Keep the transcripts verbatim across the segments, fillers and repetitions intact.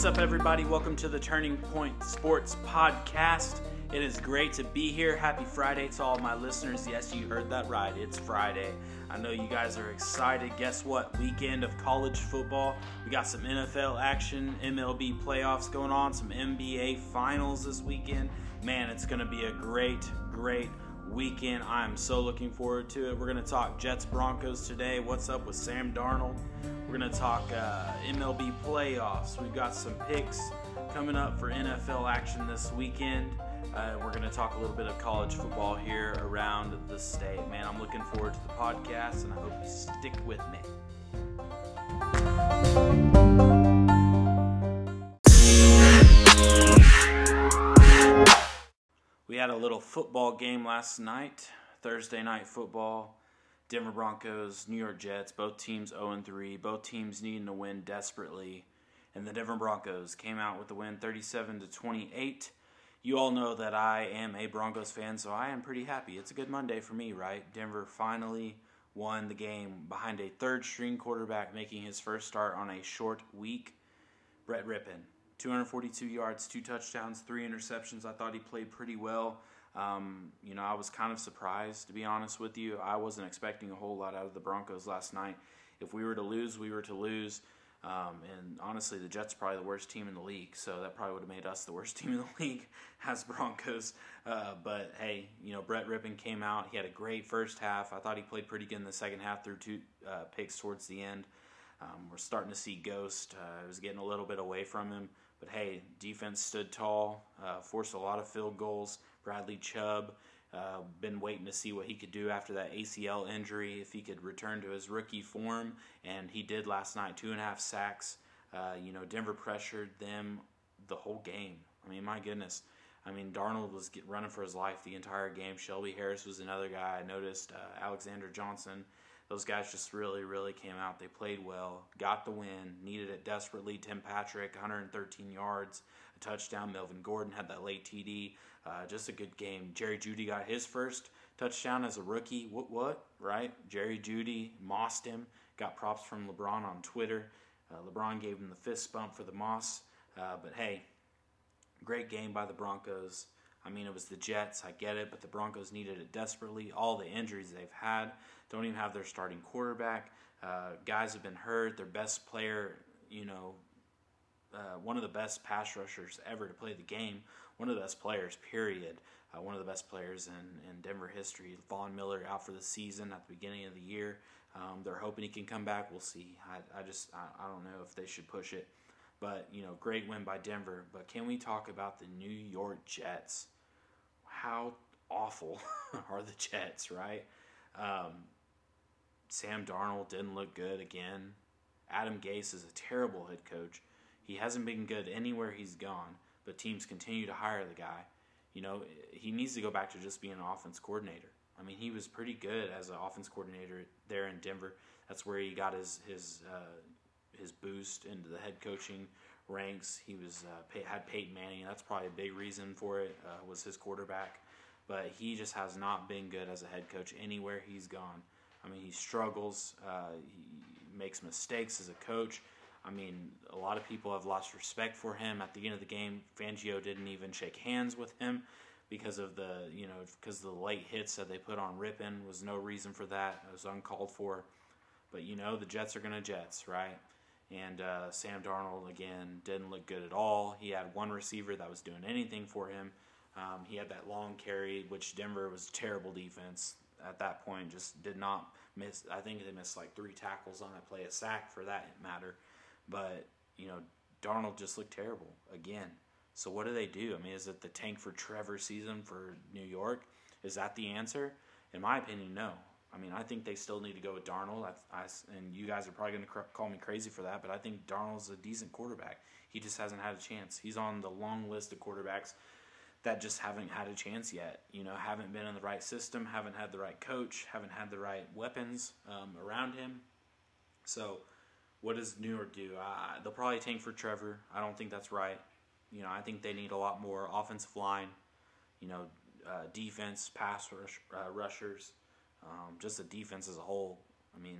What's up, everybody? Welcome to the Turning Point Sports Podcast. It is great to be here. Happy Friday to all my listeners. Yes, you heard that right. It's Friday. I know you guys are excited. Guess what? Weekend of college football. We got some N F L action, M L B playoffs going on, some N B A finals this weekend. Man, it's going to be a great, great weekend. I'm so looking forward to it. We're going to talk Jets Broncos today. What's up with Sam Darnold? We're going to talk uh, M L B playoffs. We've got some picks coming up for N F L action this weekend. Uh, we're going to talk a little bit of college football here around the state. Man, I'm looking forward to the podcast, and I hope you stick with me. We had a little football game last night, Thursday night football. Denver Broncos, New York Jets, both teams oh and three, both teams needing to win desperately. And the Denver Broncos came out with the win thirty-seven to twenty-eight. You all know that I am a Broncos fan, so I am pretty happy. It's a good Monday for me, right? Denver finally won the game behind a third-string quarterback making his first start on a short week. Brett Rypien, two hundred forty-two yards, two touchdowns, three interceptions. I thought he played pretty well. Um, you know, I was kind of surprised, to be honest with you. I wasn't expecting a whole lot out of the Broncos last night. If we were to lose, we were to lose. Um, and honestly, the Jets are probably the worst team in the league, so that probably would have made us the worst team in the league as Broncos. Uh, but, hey, you know, Brett Rypien came out. He had a great first half. I thought he played pretty good in the second half, threw two uh, picks towards the end. Um, we're starting to see Ghost. Uh, I was getting a little bit away from him. But, hey, defense stood tall, uh, forced a lot of field goals. Bradley Chubb, uh, been waiting to see what he could do after that A C L injury, if he could return to his rookie form, and he did last night, two and a half sacks. Uh, you know, Denver pressured them the whole game. I mean, my goodness. I mean, Darnold was get, running for his life the entire game. Shelby Harris was another guy I noticed. Uh, Alexander Johnson. Those guys just really, really came out. They played well, got the win, needed it desperately. Tim Patrick, one hundred thirteen yards, a touchdown. Melvin Gordon had that late T D. Uh, just a good game. Jerry Jeudy got his first touchdown as a rookie. What, what, right? Jerry Jeudy mossed him, got props from LeBron on Twitter. Uh, LeBron gave him the fist bump for the moss. Uh, but, hey, great game by the Broncos. I mean, it was the Jets, I get it, but the Broncos needed it desperately. All the injuries they've had, don't even have their starting quarterback. Uh, guys have been hurt. Their best player, you know, uh, one of the best pass rushers ever to play the game, one of the best players, period, uh, one of the best players in, in Denver history. Von Miller out for the season at the beginning of the year. Um, they're hoping he can come back. We'll see. I, I just I, I don't know if they should push it. But, you know, great win by Denver. But can we talk about the New York Jets? How awful are the Jets, right? Um, Sam Darnold didn't look good again. Adam Gase is a terrible head coach. He hasn't been good anywhere he's gone, but teams continue to hire the guy. You know, he needs to go back to just being an offense coordinator. I mean, he was pretty good as an offense coordinator there in Denver. That's where he got his his uh, his boost into the head coaching ranks. He was uh, had Peyton Manning. That's probably a big reason for it, uh, was his quarterback. But he just has not been good as a head coach anywhere he's gone. I mean, he struggles. Uh, he makes mistakes as a coach. I mean, a lot of people have lost respect for him. At the end of the game, Fangio didn't even shake hands with him because of the, you know, because the late hits that they put on Rypien was no reason for that. It was uncalled for. But, you know, the Jets are going to Jets, right? And uh, Sam Darnold, again, didn't look good at all. He had one receiver that was doing anything for him. Um, he had that long carry, which Denver was terrible defense at that point. Just did not miss. I think they missed like three tackles on that play, a sack for that matter. But, you know, Darnold just looked terrible again. So what do they do? I mean, is it the tank for Trevor season for New York? Is that the answer? In my opinion, no. I mean, I think they still need to go with Darnold, I, I, and you guys are probably going to cr- call me crazy for that, but I think Darnold's a decent quarterback. He just hasn't had a chance. He's on the long list of quarterbacks that just haven't had a chance yet. You know, haven't been in the right system, haven't had the right coach, haven't had the right weapons um, around him. So what does New York do? Uh, they'll probably tank for Trevor. I don't think that's right. You know, I think they need a lot more offensive line, you know, uh, defense, pass rush, uh, rushers. Um, just the defense as a whole. I mean,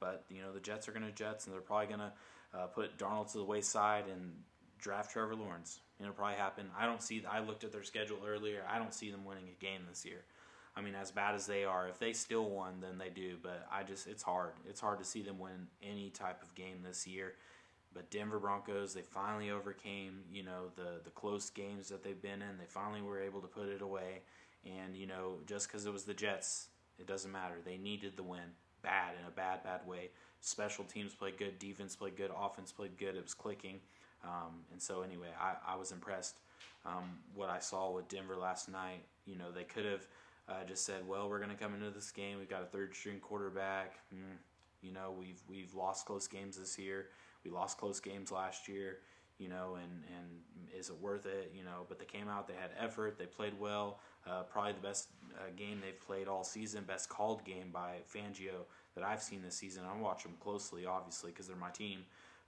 but, you know, the Jets are going to Jets, and they're probably going to uh, put Darnold to the wayside, and draft Trevor Lawrence. It'll probably happen. I don't see – I looked at their schedule earlier. I don't see them winning a game this year. I mean, as bad as they are, if they still won, then they do. But I just – it's hard. It's hard to see them win any type of game this year. But Denver Broncos, they finally overcame, you know, the, the close games that they've been in. They finally were able to put it away. And, you know, just because it was the Jets, it doesn't matter. They needed the win bad, in a bad, bad way. Special teams played good. Defense played good. Offense played good. It was clicking. Um, and so, anyway, I, I was impressed um, what I saw with Denver last night. You know, they could have uh, just said, well, we're going to come into this game. We've got a third-string quarterback. Mm, you know, we've we've lost close games this year. We lost close games last year, you know, and, and is it worth it, you know? But they came out, they had effort, they played well. Uh, probably the best uh, game they've played all season, best called game by Fangio that I've seen this season. I watch them closely, obviously, because they're my team.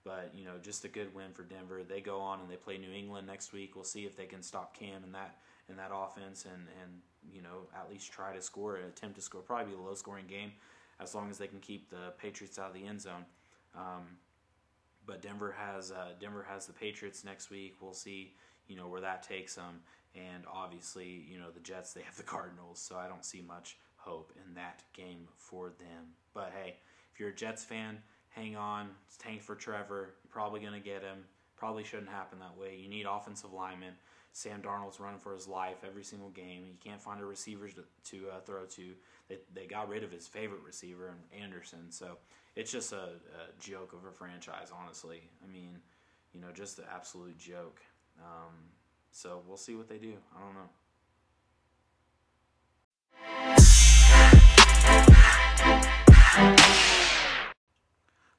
But, you know, just a good win for Denver. They go on and they play New England next week. We'll see if they can stop Cam in that in that offense and, and you know, at least try to score, attempt to score. Probably be a low-scoring game as long as they can keep the Patriots out of the end zone. Um But Denver has uh, Denver has the Patriots next week. We'll see, you know, where that takes them. And obviously, you know, the Jets, they have the Cardinals. So I don't see much hope in that game for them. But, hey, if you're a Jets fan, hang on. It's tank for Trevor. You're probably going to get him. Probably shouldn't happen that way. You need offensive linemen. Sam Darnold's running for his life every single game. You can't find a receiver to, to uh, throw to. They, they got rid of his favorite receiver, Anderson. So it's just a, a joke of a franchise, honestly. I mean, you know, just the absolute joke. Um, so we'll see what they do. I don't know.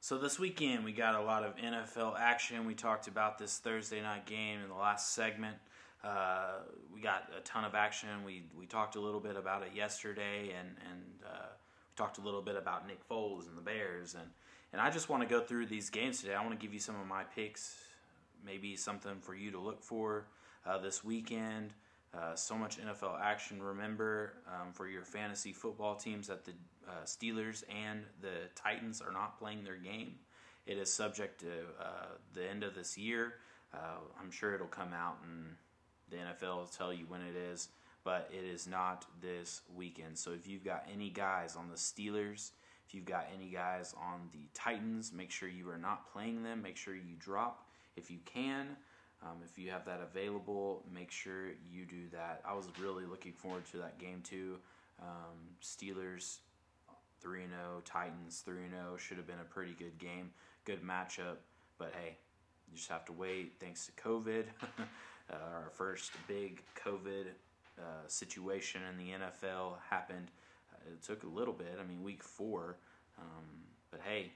So this weekend we got a lot of N F L action. We talked about this Thursday night game in the last segment. Uh, we got a ton of action. We we talked a little bit about it yesterday, and and uh, we talked a little bit about Nick Foles and the Bears, and and I just want to go through these games today. I want to give you some of my picks, maybe something for you to look for uh, this weekend. Uh, so much N F L action. Remember, um, for your fantasy football teams, that the uh, Steelers and the Titans are not playing their game. It is subject to uh, the end of this year. Uh, I'm sure it'll come out and the N F L will tell you when it is, but it is not this weekend. So if you've got any guys on the Steelers, if you've got any guys on the Titans, make sure you are not playing them. Make sure you drop if you can. Um, if you have that available, make sure you do that. I was really looking forward to that game, too. Um, Steelers three and oh, Titans three and oh. Should have been a pretty good game, good matchup. But, hey, you just have to wait thanks to COVID. uh, our first big COVID uh, situation in the N F L happened. Uh, it took a little bit, I mean, week four. Um, but, hey,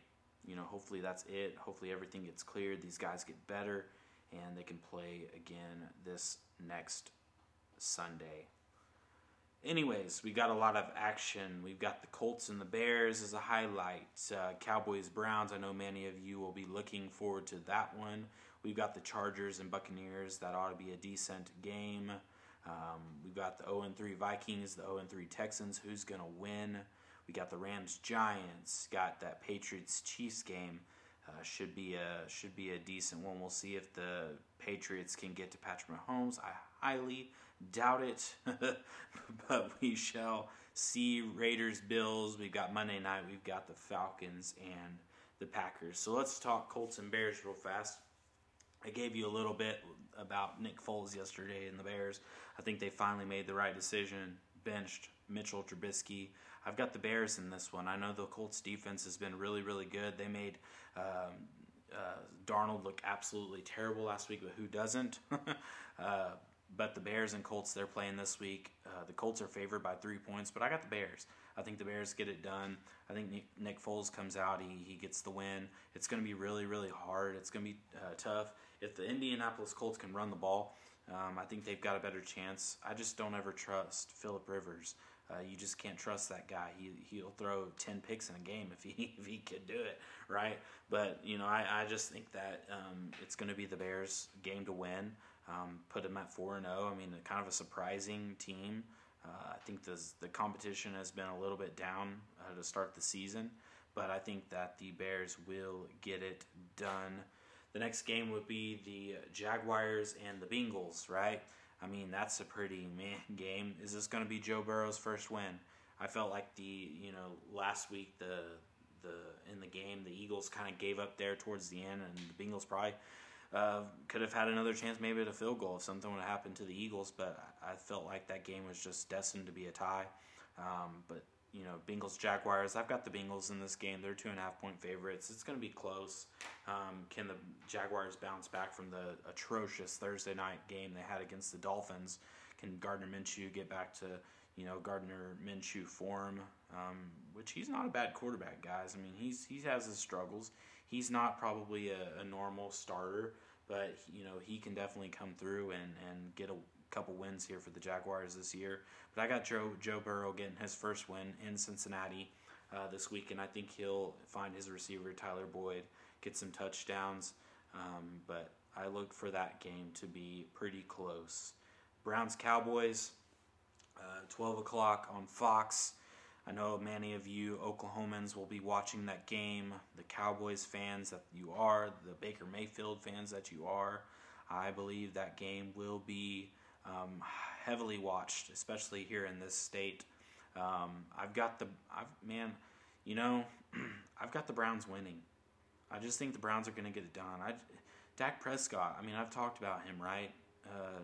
you know, hopefully that's it. Hopefully everything gets cleared. These guys get better. And they can play again this next Sunday. Anyways, we got a lot of action. We've got the Colts and the Bears as a highlight. Uh, Cowboys, Browns, I know many of you will be looking forward to that one. We've got the Chargers and Buccaneers. That ought to be a decent game. Um, we've got the oh and three Vikings, the oh and three Texans. Who's going to win? We got the Rams, Giants. Got that Patriots, Chiefs game. Uh, should be a should be a decent one. We'll see if the Patriots can get to Patrick Mahomes. I highly doubt it, but we shall see. Raiders, Bills. We've got Monday night. We've got the Falcons and the Packers. So let's talk Colts and Bears real fast. I gave you a little bit about Nick Foles yesterday and the Bears. I think they finally made the right decision. Benched Mitchell Trubisky. I've got the Bears in this one. I know the Colts defense has been really, really good. They made um, uh, Darnold look absolutely terrible last week, but who doesn't? uh, but the Bears and Colts, they're playing this week. Uh, the Colts are favored by three points, but I got the Bears. I think the Bears get it done. I think Nick Foles comes out. He, he gets the win. It's going to be really, really hard. It's going to be uh, tough. If the Indianapolis Colts can run the ball, Um, I think they've got a better chance. I just don't ever trust Phillip Rivers. Uh, you just can't trust that guy. He, he'll throw ten picks in a game if he if he could do it, right? But, you know, I, I just think that um, it's going to be the Bears' game to win. Um, put them at four and oh. I mean, kind of a surprising team. Uh, I think this, the competition has been a little bit down uh, to start the season. But I think that the Bears will get it done. The next game would be the Jaguars and the Bengals, right? I mean, that's a pretty meh game. Is this going to be Joe Burrow's first win? I felt like the, you know, last week the the in the game, the Eagles kind of gave up there towards the end, and the Bengals probably uh, could have had another chance maybe at a field goal if something would have happened to the Eagles, but I felt like that game was just destined to be a tie. Um, but, you know, Bengals-Jaguars, I've got the Bengals in this game. They're two and a half point favorites. It's going to be close. Um, can the Jaguars bounce back from the atrocious Thursday night game they had against the Dolphins? Can Gardner Minshew get back to, you know, Gardner Minshew form? Um, which he's not a bad quarterback, guys. I mean, he's he has his struggles. He's not probably a, a normal starter, but, you know, he can definitely come through and, and get a couple wins here for the Jaguars this year. But I got Joe Joe Burrow getting his first win in Cincinnati uh, this week, and I think he'll find his receiver, Tyler Boyd, get some touchdowns. Um, but I look for that game to be pretty close. Browns-Cowboys, uh, twelve o'clock on Fox. I know many of you Oklahomans will be watching that game, the Cowboys fans that you are, the Baker Mayfield fans that you are. I believe that game will be Um, heavily watched, especially here in this state. Um, I've got the, I've man, you know, I've got the Browns winning. I just think the Browns are going to get it done. I, Dak Prescott, I mean, I've talked about him, right, uh,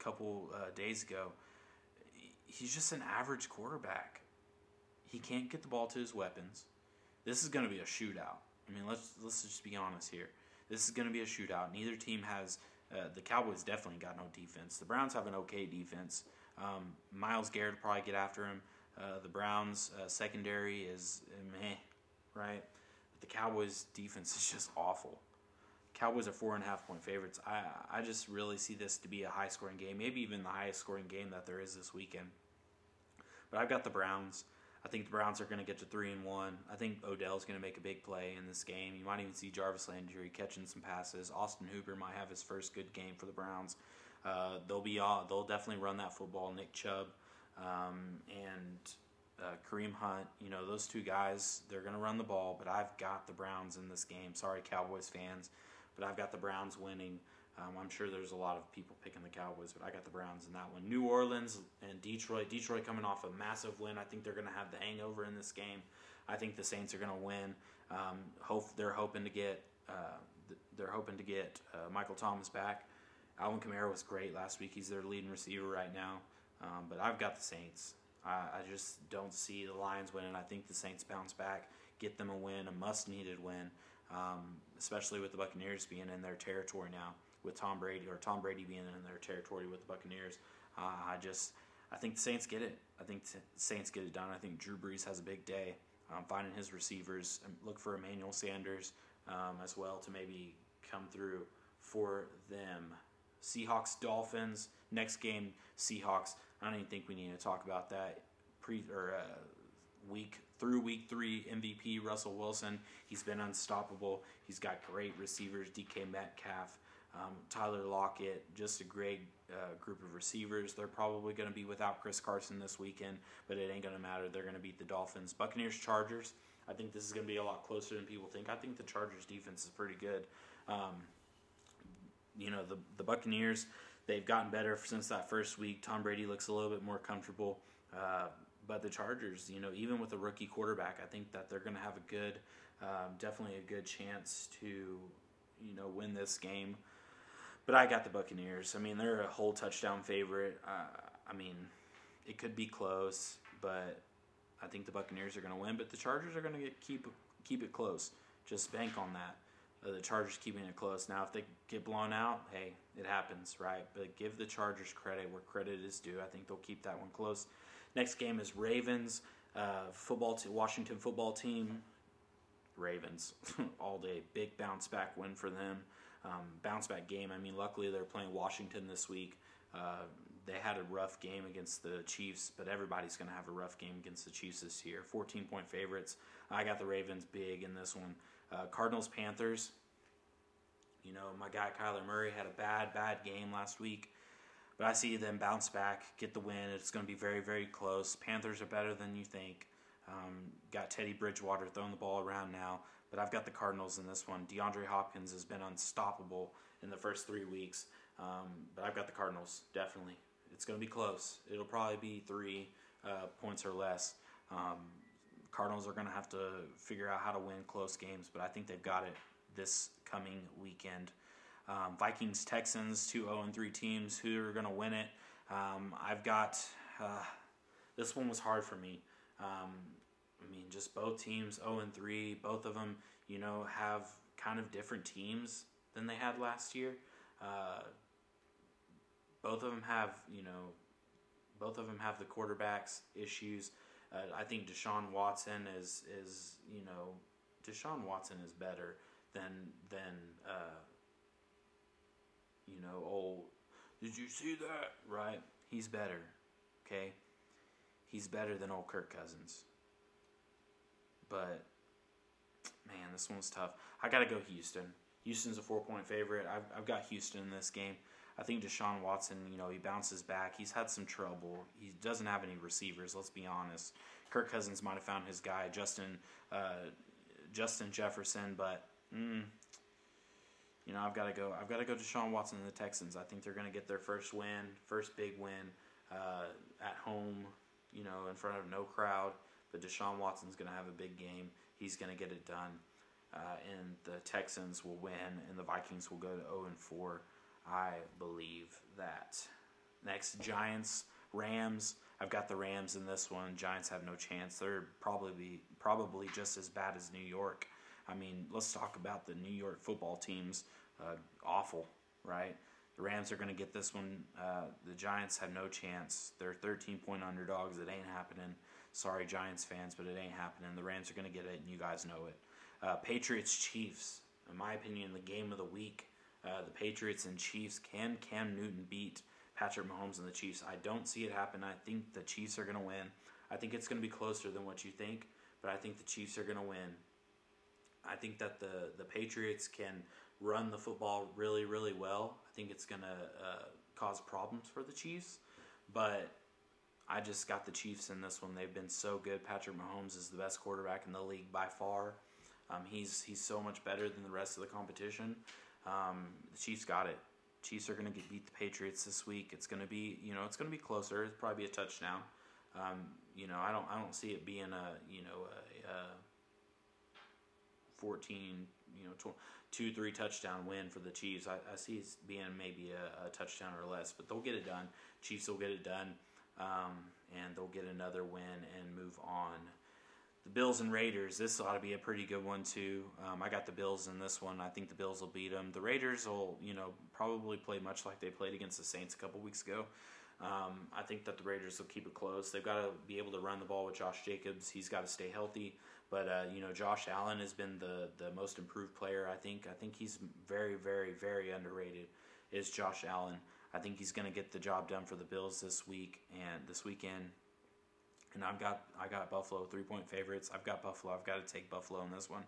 a couple uh, days ago. He's just an average quarterback. He can't get the ball to his weapons. This is going to be a shootout. I mean, let's let's just be honest here. This is going to be a shootout. Neither team has. Uh, the Cowboys definitely got no defense. The Browns have an okay defense. Um, Myles Garrett will probably get after him. Uh, the Browns' uh, secondary is meh, right? But the Cowboys' defense is just awful. Cowboys are four and a half point favorites. I I just really see this to be a high scoring game, maybe even the highest scoring game that there is this weekend. But I've got the Browns. I think the Browns are going to get to three and one. I think Odell's going to make a big play in this game. You might even see Jarvis Landry catching some passes. Austin Hooper might have his first good game for the Browns. Uh, they'll be all, they'll definitely run that football. Nick Chubb um, and uh, Kareem Hunt. You know, those two guys, they're going to run the ball. But I've got the Browns in this game. Sorry, Cowboys fans, but I've got the Browns winning. Um, I'm sure there's a lot of people picking the Cowboys, but I got the Browns in that one. New Orleans and Detroit. Detroit coming off a massive win. I think they're going to have the hangover in this game. I think the Saints are going to win. Um, hope they're hoping to get uh, they're hoping to get uh, Michael Thomas back. Alvin Kamara was great last week. He's their leading receiver right now. Um, but I've got the Saints. I, I just don't see the Lions winning. I think the Saints bounce back, get them a win, a must-needed win, um, especially with the Buccaneers being in their territory now. With Tom Brady or Tom Brady being in their territory with the Buccaneers, uh, I just I think the Saints get it. I think the Saints get it done. I think Drew Brees has a big day, um, finding his receivers. Look for Emmanuel Sanders um, as well to maybe come through for them. Seahawks Dolphins next game. Seahawks. I don't even think we need to talk about that. Pre or uh, week through week three M V P Russell Wilson. He's been unstoppable. He's got great receivers. D K Metcalf. Um, Tyler Lockett, just a great uh, group of receivers. They're probably going to be without Chris Carson this weekend, but it ain't going to matter. They're going to beat the Dolphins. Buccaneers, Chargers, I think this is going to be a lot closer than people think. I think the Chargers defense is pretty good. Um, you know, the, the Buccaneers, they've gotten better since that first week. Tom Brady looks a little bit more comfortable. Uh, but the Chargers, you know, even with a rookie quarterback, I think that they're going to have a good, um, definitely a good chance to, you know, win this game. But I got the Buccaneers. I mean, they're a whole touchdown favorite. Uh, I mean, it could be close, but I think the Buccaneers are going to win. But the Chargers are going to get keep keep it close. Just bank on that. Uh, the Chargers keeping it close. Now, if they get blown out, hey, it happens, right? But give the Chargers credit where credit is due. I think they'll keep that one close. Next game is Ravens uh, football to Washington football team. Ravens all day. Big bounce back win for them. Um, bounce back game. I mean, luckily they're playing Washington this week. Uh, they had a rough game against the Chiefs, but everybody's going to have a rough game against the Chiefs this year. fourteen point favorites. I got the Ravens big in this one. Uh, Cardinals, Panthers. You know, my guy Kyler Murray had a bad, bad game last week, but I see them bounce back, get the win. It's going to be very, very close. Panthers are better than you think. Um, got Teddy Bridgewater throwing the ball around now. but I've got the Cardinals in this one. DeAndre Hopkins has been unstoppable in the first three weeks, um, but I've got the Cardinals, definitely. It's going to be close. It'll probably be three uh, points or less. Um, Cardinals are going to have to figure out how to win close games, but I think they've got it this coming weekend. Um, Vikings, Texans, two oh and three teams. Who are going to win it? Um, I've got uh, this one was hard for me. Um, I mean, just both teams oh and three. Both of them, you know, have kind of different teams than they had last year. Uh, both of them have, you know, both of them have the quarterbacks issues. Uh, I think Deshaun Watson is is you know, Deshaun Watson is better than than uh, you know, old. Did you see that? Right, he's better. Okay, he's better than old Kirk Cousins. But, man, this one's tough. I got to go Houston. Houston's a four-point favorite. I've, I've got Houston in this game. I think Deshaun Watson, you know, he bounces back. He's had some trouble. He doesn't have any receivers, let's be honest. Kirk Cousins might have found his guy, Justin uh, Justin Jefferson. But, mm, you know, I've got to go. I've got to go Deshaun Watson and the Texans. I think they're going to get their first win, first big win uh, at home, you know, in front of no crowd. But Deshaun Watson's going to have a big game. He's going to get it done. Uh, and the Texans will win, and the Vikings will go to oh and four. I believe that. Next, Giants, Rams. I've got the Rams in this one. Giants have no chance. They're probably probably just as bad as New York. I mean, let's talk about the New York football teams. Uh, awful, right? The Rams are going to get this one. Uh, the Giants have no chance. They're thirteen-point underdogs. It ain't happening. Sorry, Giants fans, but it ain't happening. The Rams are going to get it, and you guys know it. Uh, Patriots-Chiefs, in my opinion, the game of the week. Uh, the Patriots and Chiefs. Can Cam Newton beat Patrick Mahomes and the Chiefs? I don't see it happen. I think the Chiefs are going to win. I think it's going to be closer than what you think, but I think the Chiefs are going to win. I think that the, the Patriots can run the football really, really well. I think it's going to uh, cause problems for the Chiefs, but I just got the Chiefs in this one. They've been so good. Patrick Mahomes is the best quarterback in the league by far. Um, he's he's so much better than the rest of the competition. Um, the Chiefs got it. Chiefs are going to beat the Patriots this week. It's going to be you know it's going to be closer. It's probably be a touchdown. Um, you know I don't I don't see it being a you know a, a fourteen you know tw- two three touchdown win for the Chiefs. I, I see it being maybe a, a touchdown or less, but they'll get it done. Chiefs will get it done. Um, and they'll get another win and move on. The Bills and Raiders, this ought to be a pretty good one too. Um, I got the Bills in this one. I think the Bills will beat them. The Raiders will, you know, probably play much like they played against the Saints a couple weeks ago. Um, I think that the Raiders will keep it close. They've got to be able to run the ball with Josh Jacobs. He's got to stay healthy. But, uh, you know, Josh Allen has been the, the most improved player, I think. I think he's very, very, very underrated is Josh Allen. I think he's going to get the job done for the Bills this week and this weekend. And I've got I got Buffalo, three-point favorites. I've got Buffalo. I've got to take Buffalo in this one.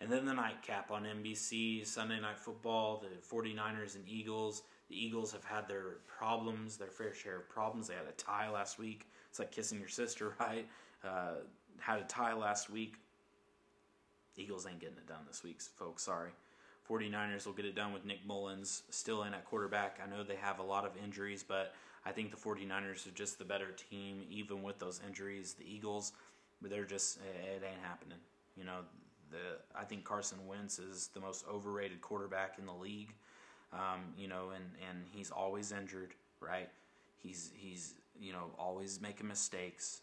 And then the nightcap on N B C, Sunday Night Football, the 49ers and Eagles. The Eagles have had their problems, their fair share of problems. They had a tie last week. It's like kissing your sister, right? Uh, had a tie last week. Eagles ain't getting it done this week, folks. Sorry. 49ers will get it done with Nick Mullins still in at quarterback. I know they have a lot of injuries, but I think the 49ers are just the better team, even with those injuries. The Eagles, they're just, it ain't happening. You know, the I think Carson Wentz is the most overrated quarterback in the league, um, you know, and, and he's always injured, right? He's, he's you know, always making mistakes.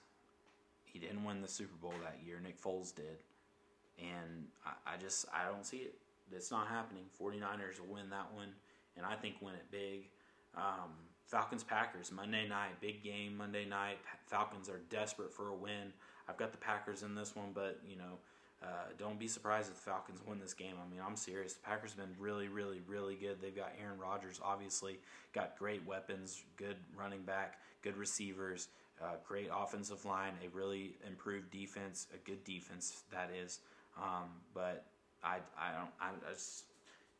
He didn't win the Super Bowl that year. Nick Foles did. And I, I just, I don't see it. It's not happening. 49ers will win that one, and I think win it big. Um, Falcons-Packers, Monday night, big game Monday night. Falcons are desperate for a win. I've got the Packers in this one, but, you know, uh, don't be surprised if the Falcons win this game. I mean, I'm serious. The Packers have been really, really, really good. They've got Aaron Rodgers, obviously, got great weapons, good running back, good receivers, uh, great offensive line, a really improved defense, a good defense, that is. Um, but... I, I don't I, I just,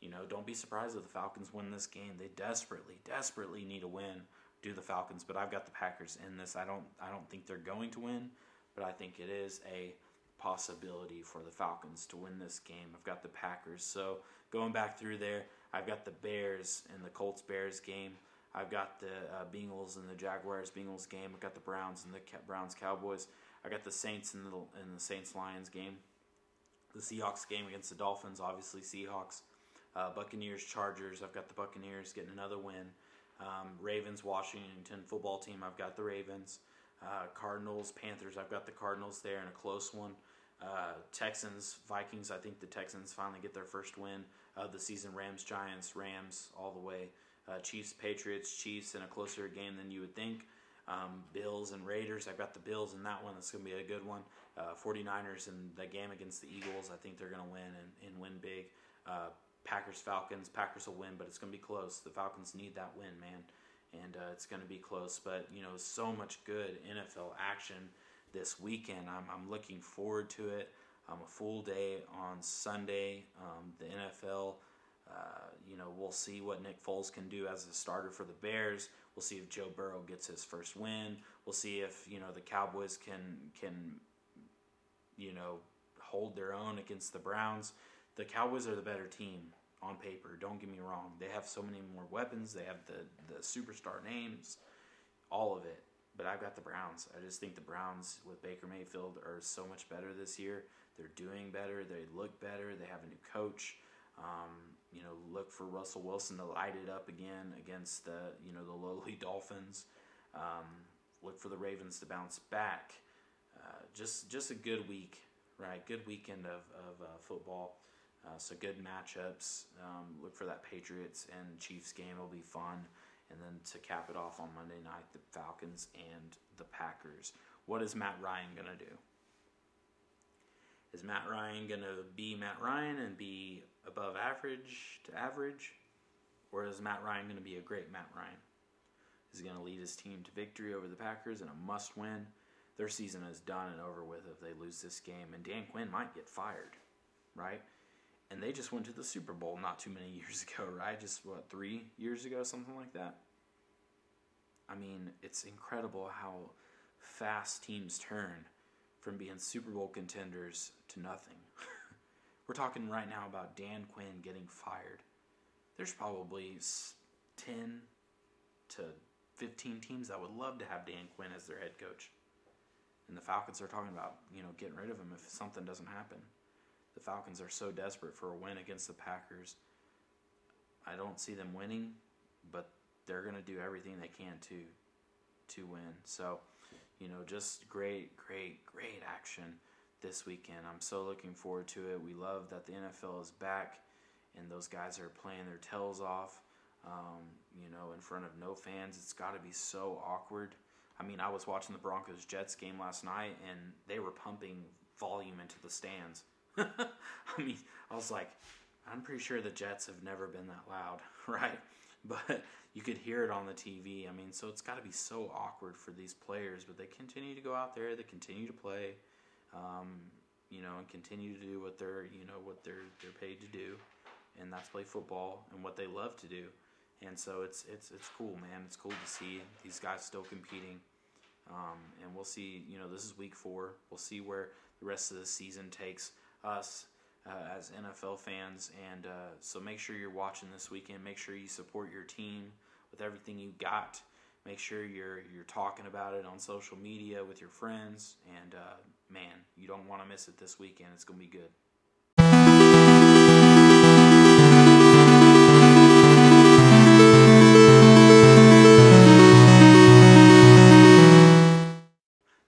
you know don't be surprised if the Falcons win this game. They desperately desperately need a win. Do the Falcons, but I've got the Packers in this. I don't I don't think they're going to win, but I think it is a possibility for the Falcons to win this game. I've got the Packers. So going back through there, I've got the Bears in the Colts-Bears game. I've got the uh, Bengals and the Jaguars-Bengals game. I've got the Browns and the Ca- Browns-Cowboys. I've got the Saints in the, in the Saints-Lions game. The Seahawks game against the Dolphins, obviously Seahawks. Uh, Buccaneers-Chargers, I've got the Buccaneers getting another win. Um, Ravens-Washington football team, I've got the Ravens. Uh, Cardinals-Panthers, I've got the Cardinals there in a close one. Uh, Texans-Vikings, I think the Texans finally get their first win of the season. Rams-Giants, Rams all the way. Uh, Chiefs-Patriots, Chiefs in a closer game than you would think. Um, Bills and Raiders, I've got the Bills in that one. That's going to be a good one. Uh, 49ers in the game against the Eagles, I think they're going to win and, and win big. Uh, Packers-Falcons, Packers will win, but it's going to be close. The Falcons need that win, man, and uh, it's going to be close. But, you know, so much good N F L action this weekend. I'm, I'm looking forward to it. Um, a full day on Sunday. Um, the N F L, uh, you know, we'll see what Nick Foles can do as a starter for the Bears. We'll see if Joe Burrow gets his first win. We'll see if, you know, the Cowboys can, can you know, hold their own against the Browns. The Cowboys are the better team on paper, don't get me wrong. They have so many more weapons. They have the, the superstar names, all of it. But I've got the Browns. I just think the Browns with Baker Mayfield are so much better this year. They're doing better. They look better. They have a new coach. Um, you know, look for Russell Wilson to light it up again against the, you know, the lowly Dolphins. Um, look for the Ravens to bounce back. Uh, just just a good week, right? Good weekend of, of uh, football. Uh, so good matchups. Um, look for that Patriots and Chiefs game. It'll be fun. And then to cap it off on Monday night, the Falcons and the Packers. What is Matt Ryan going to do? Is Matt Ryan going to be Matt Ryan and be above average to average? Or is Matt Ryan going to be a great Matt Ryan? Is he going to lead his team to victory over the Packers in a must-win? Their season is done and over with if they lose this game. And Dan Quinn might get fired, right? And they just went to the Super Bowl not too many years ago, right? Just, what, three years ago, something like that? I mean, it's incredible how fast teams turn from being Super Bowl contenders to nothing. We're talking right now about Dan Quinn getting fired. There's probably ten to fifteen teams that would love to have Dan Quinn as their head coach. And the Falcons are talking about, you know, getting rid of him if something doesn't happen. The Falcons are so desperate for a win against the Packers. I don't see them winning, but they're going to do everything they can to to win. So, you know, just great, great, great action this weekend. I'm so looking forward to it. We love that the N F L is back, and those guys are playing their tails off, um, you know, in front of no fans. It's got to be so awkward. I mean, I was watching the Broncos-Jets game last night, and they were pumping volume into the stands. I mean, I was like, I'm pretty sure the Jets have never been that loud, right? But you could hear it on the T V. I mean, so it's got to be so awkward for these players, but they continue to go out there, they continue to play, um, you know, and continue to do what they're, you know, what they're they're paid to do, and that's play football and what they love to do. And so it's it's it's cool, man. It's cool to see these guys still competing. Um, and we'll see, you know, this is week four. We'll see where the rest of the season takes us uh, as N F L fans, and uh, so make sure you're watching this weekend. Make sure you support your team with everything you got. Make sure you're you're talking about it on social media with your friends, and uh, man, you don't want to miss it this weekend. It's going to be good.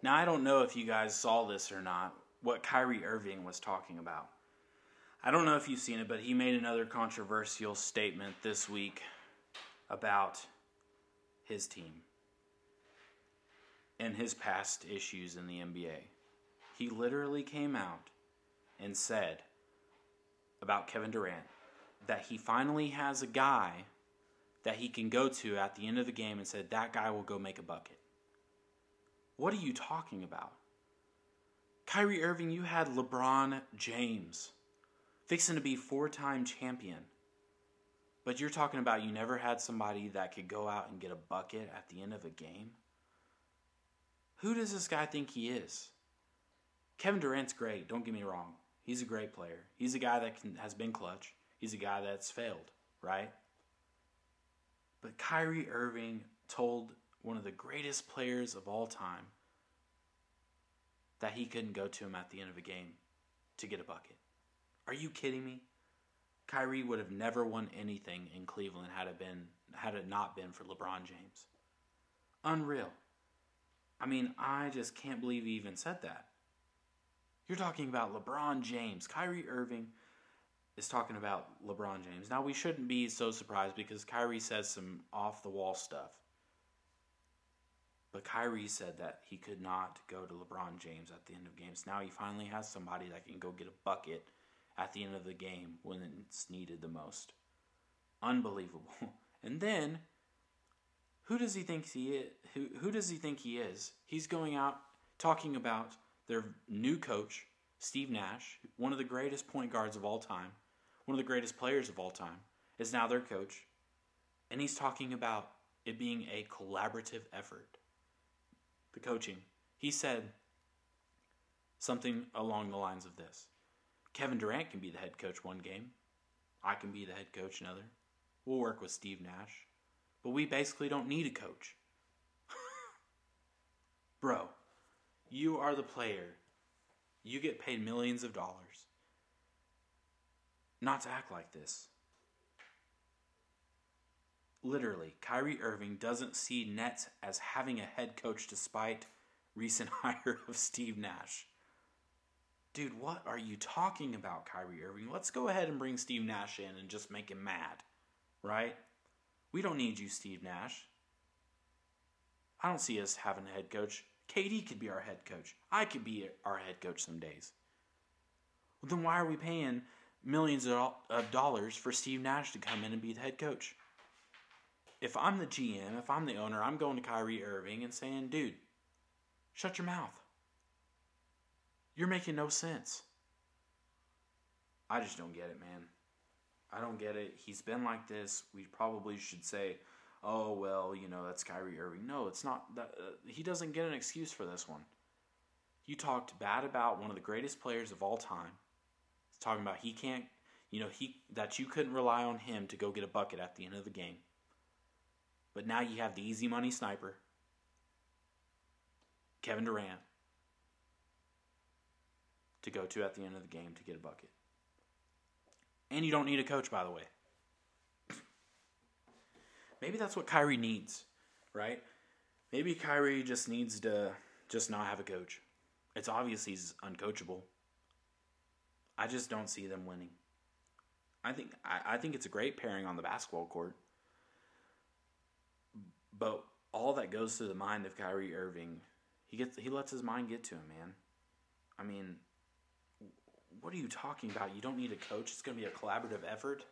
Now, I don't know if you guys saw this or not, what Kyrie Irving was talking about. I don't know if you've seen it, but he made another controversial statement this week about his team and his past issues in the N B A. He literally came out and said about Kevin Durant that he finally has a guy that he can go to at the end of the game and said, that guy will go make a bucket. What are you talking about? Kyrie Irving, you had LeBron James, fixing to be four-time champion. But you're talking about you never had somebody that could go out and get a bucket at the end of a game? Who does this guy think he is? Kevin Durant's great. Don't get me wrong. He's a great player. He's a guy that can, has been clutch. He's a guy that's failed, right? But Kyrie Irving told one of the greatest players of all time that he couldn't go to him at the end of a game to get a bucket. Are you kidding me? Kyrie would have never won anything in Cleveland had it been had it not been for LeBron James. Unreal. I mean, I just can't believe he even said that. You're talking about LeBron James. Kyrie Irving is talking about LeBron James. Now, we shouldn't be so surprised because Kyrie says some off-the-wall stuff. But Kyrie said that he could not go to LeBron James at the end of games. Now he finally has somebody that can go get a bucket at the end of the game when it's needed the most. Unbelievable. And then, who does he think he is? Who, who does he think he is? He's going out talking about their new coach, Steve Nash, one of the greatest point guards of all time, one of the greatest players of all time, is now their coach. And he's talking about it being a collaborative effort. The coaching. He said something along the lines of this. Kevin Durant can be the head coach one game. I can be the head coach another. We'll work with Steve Nash. But we basically don't need a coach. Bro, you are the player. You get paid millions of dollars. Not to act like this. Literally, Kyrie Irving doesn't see Nets as having a head coach despite recent hire of Steve Nash. Dude, what are you talking about, Kyrie Irving? Let's go ahead and bring Steve Nash in and just make him mad, right? We don't need you, Steve Nash. I don't see us having a head coach. K D could be our head coach. I could be our head coach some days. Well, then why are we paying millions of dollars for Steve Nash to come in and be the head coach? If I'm the G M, if I'm the owner, I'm going to Kyrie Irving and saying, dude, shut your mouth. You're making no sense. I just don't get it, man. I don't get it. He's been like this. We probably should say, oh, well, you know, that's Kyrie Irving. No, it's not. That, uh, he doesn't get an excuse for this one. You talked bad about one of the greatest players of all time. He's talking about he can't, you know, he that you couldn't rely on him to go get a bucket at the end of the game. But now you have the easy money sniper, Kevin Durant, to go to at the end of the game to get a bucket. And you don't need a coach, by the way. Maybe that's what Kyrie needs, right? Maybe Kyrie just needs to just not have a coach. It's obvious he's uncoachable. I just don't see them winning. I think I, I think it's a great pairing on the basketball court. But all that goes through the mind of Kyrie Irving, he gets he lets his mind get to him, man. I mean, what are you talking about? You don't need a coach. It's going to be a collaborative effort.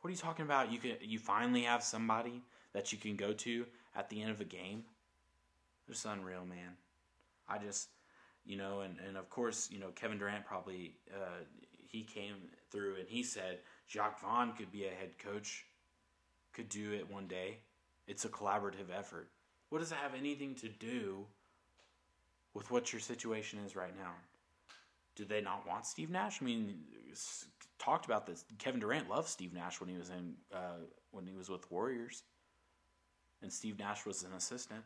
What are you talking about? You can, you finally have somebody that you can go to at the end of a game? It's unreal, man. I just, you know, and, and of course, you know, Kevin Durant probably, uh, he came through and he said, Jacques Vaughn could be a head coach, could do it one day. It's a collaborative effort. What does it have anything to do with what your situation is right now? Did they not want Steve Nash? I mean, talked about this. Kevin Durant loved Steve Nash when he was in uh, when he was with the Warriors, and Steve Nash was an assistant.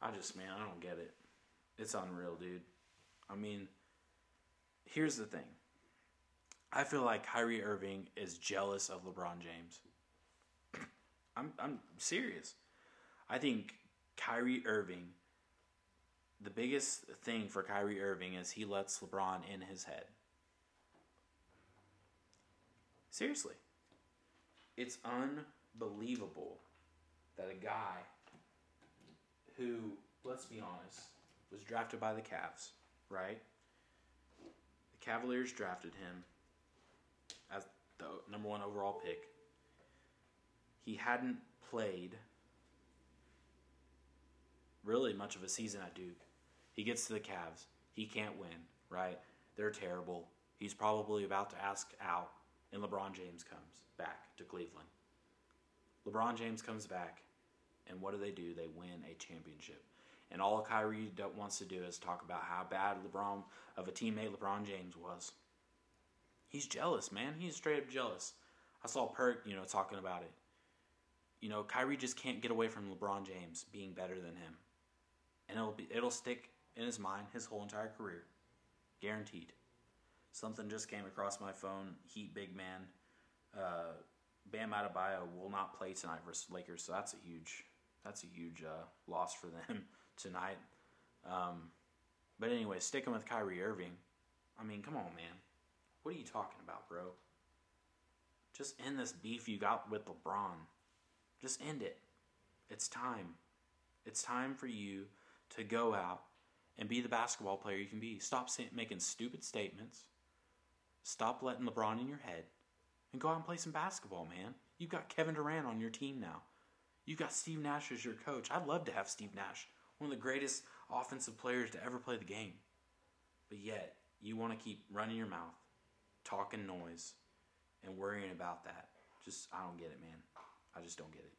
I just, man, I don't get it. It's unreal, dude. I mean, here's the thing. I feel like Kyrie Irving is jealous of LeBron James. I'm I'm serious. I think Kyrie Irving. The biggest thing for Kyrie Irving is he lets LeBron in his head. Seriously. It's unbelievable that a guy who, let's be honest, was drafted by the Cavs, right? The Cavaliers drafted him as the number one overall pick. He hadn't played really much of a season at Duke. He gets to the Cavs. He can't win, right? They're terrible. He's probably about to ask out, and LeBron James comes back to Cleveland. LeBron James comes back, and what do they do? They win a championship. And all Kyrie wants to do is talk about how bad LeBron of a teammate LeBron James was. He's jealous, man. He's straight up jealous. I saw Perk, you know, talking about it. You know, Kyrie just can't get away from LeBron James being better than him. And it'll be, it'll stick in his mind his whole entire career. Guaranteed. Something just came across my phone. Heat big man. Uh, Bam Adebayo will not play tonight versus Lakers, so that's a huge that's a huge uh, loss for them tonight. Um, but anyway, sticking with Kyrie Irving. I mean, come on, man. What are you talking about, bro? Just end this beef you got with LeBron. Just end it. It's time. It's time for you to go out and be the basketball player you can be. Stop making stupid statements. Stop letting LeBron in your head. And go out and play some basketball, man. You've got Kevin Durant on your team now. You've got Steve Nash as your coach. I'd love to have Steve Nash, one of the greatest offensive players to ever play the game. But yet, you want to keep running your mouth, talking noise, and worrying about that. Just, I don't get it, man. I just don't get it.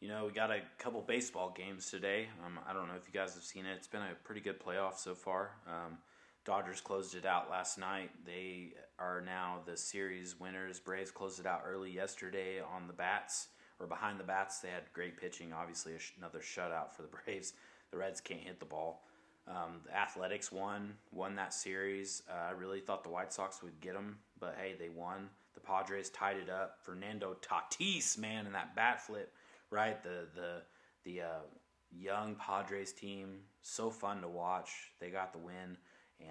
You know, we got a couple baseball games today. Um, I don't know if you guys have seen it. It's been a pretty good playoff so far. Um, Dodgers closed it out last night. They are now the series winners. Braves closed it out early yesterday on the bats, or behind the bats. They had great pitching, obviously another shutout for the Braves. The Reds can't hit the ball. Um, the Athletics won, won that series. Uh, I really thought the White Sox would get them, but hey, they won. The Padres tied it up. Fernando Tatis, man, in that bat flip. Right, the the the uh, young Padres team, so fun to watch. They got the win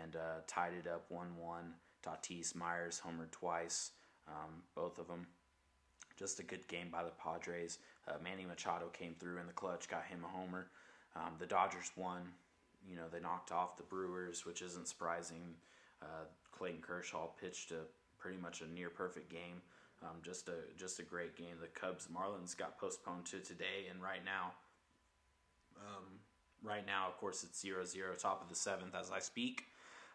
and uh, tied it up one one. Tatis, Myers homered twice, um, both of them. Just a good game by the Padres. Uh, Manny Machado came through in the clutch, got him a homer. Um, the Dodgers won. You know, they knocked off the Brewers, which isn't surprising. Uh, Clayton Kershaw pitched a pretty much a near perfect game. Um, just a just a great game. The Cubs Marlins got postponed to today, and right now, um, right now, of course, it's zero zero, top of the seventh as I speak.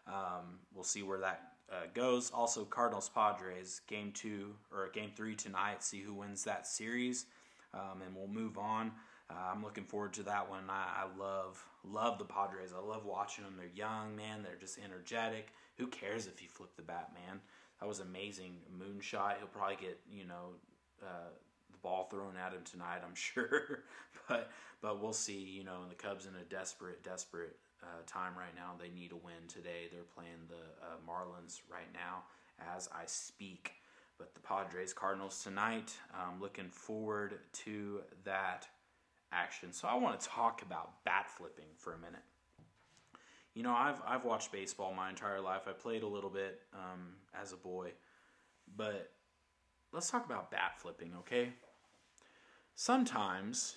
Um, we'll see where that uh, goes. Also, Cardinals Padres game two or game three tonight. See who wins that series, um, and we'll move on. Uh, I'm looking forward to that one. I, I love love the Padres. I love watching them. They're young, man. They're just energetic. Who cares if you flip the bat, man? That was amazing moonshot. He'll probably get, you know, uh, the ball thrown at him tonight, I'm sure. but but we'll see. You know, the Cubs in a desperate, desperate uh, time right now. They need a win today. They're playing the uh, Marlins right now as I speak. But the Padres, Cardinals tonight. Um, looking forward to that action. So I want to talk about bat flipping for a minute. You know, I've I've watched baseball my entire life. I played a little bit um, as a boy. But let's talk about bat flipping, okay? Sometimes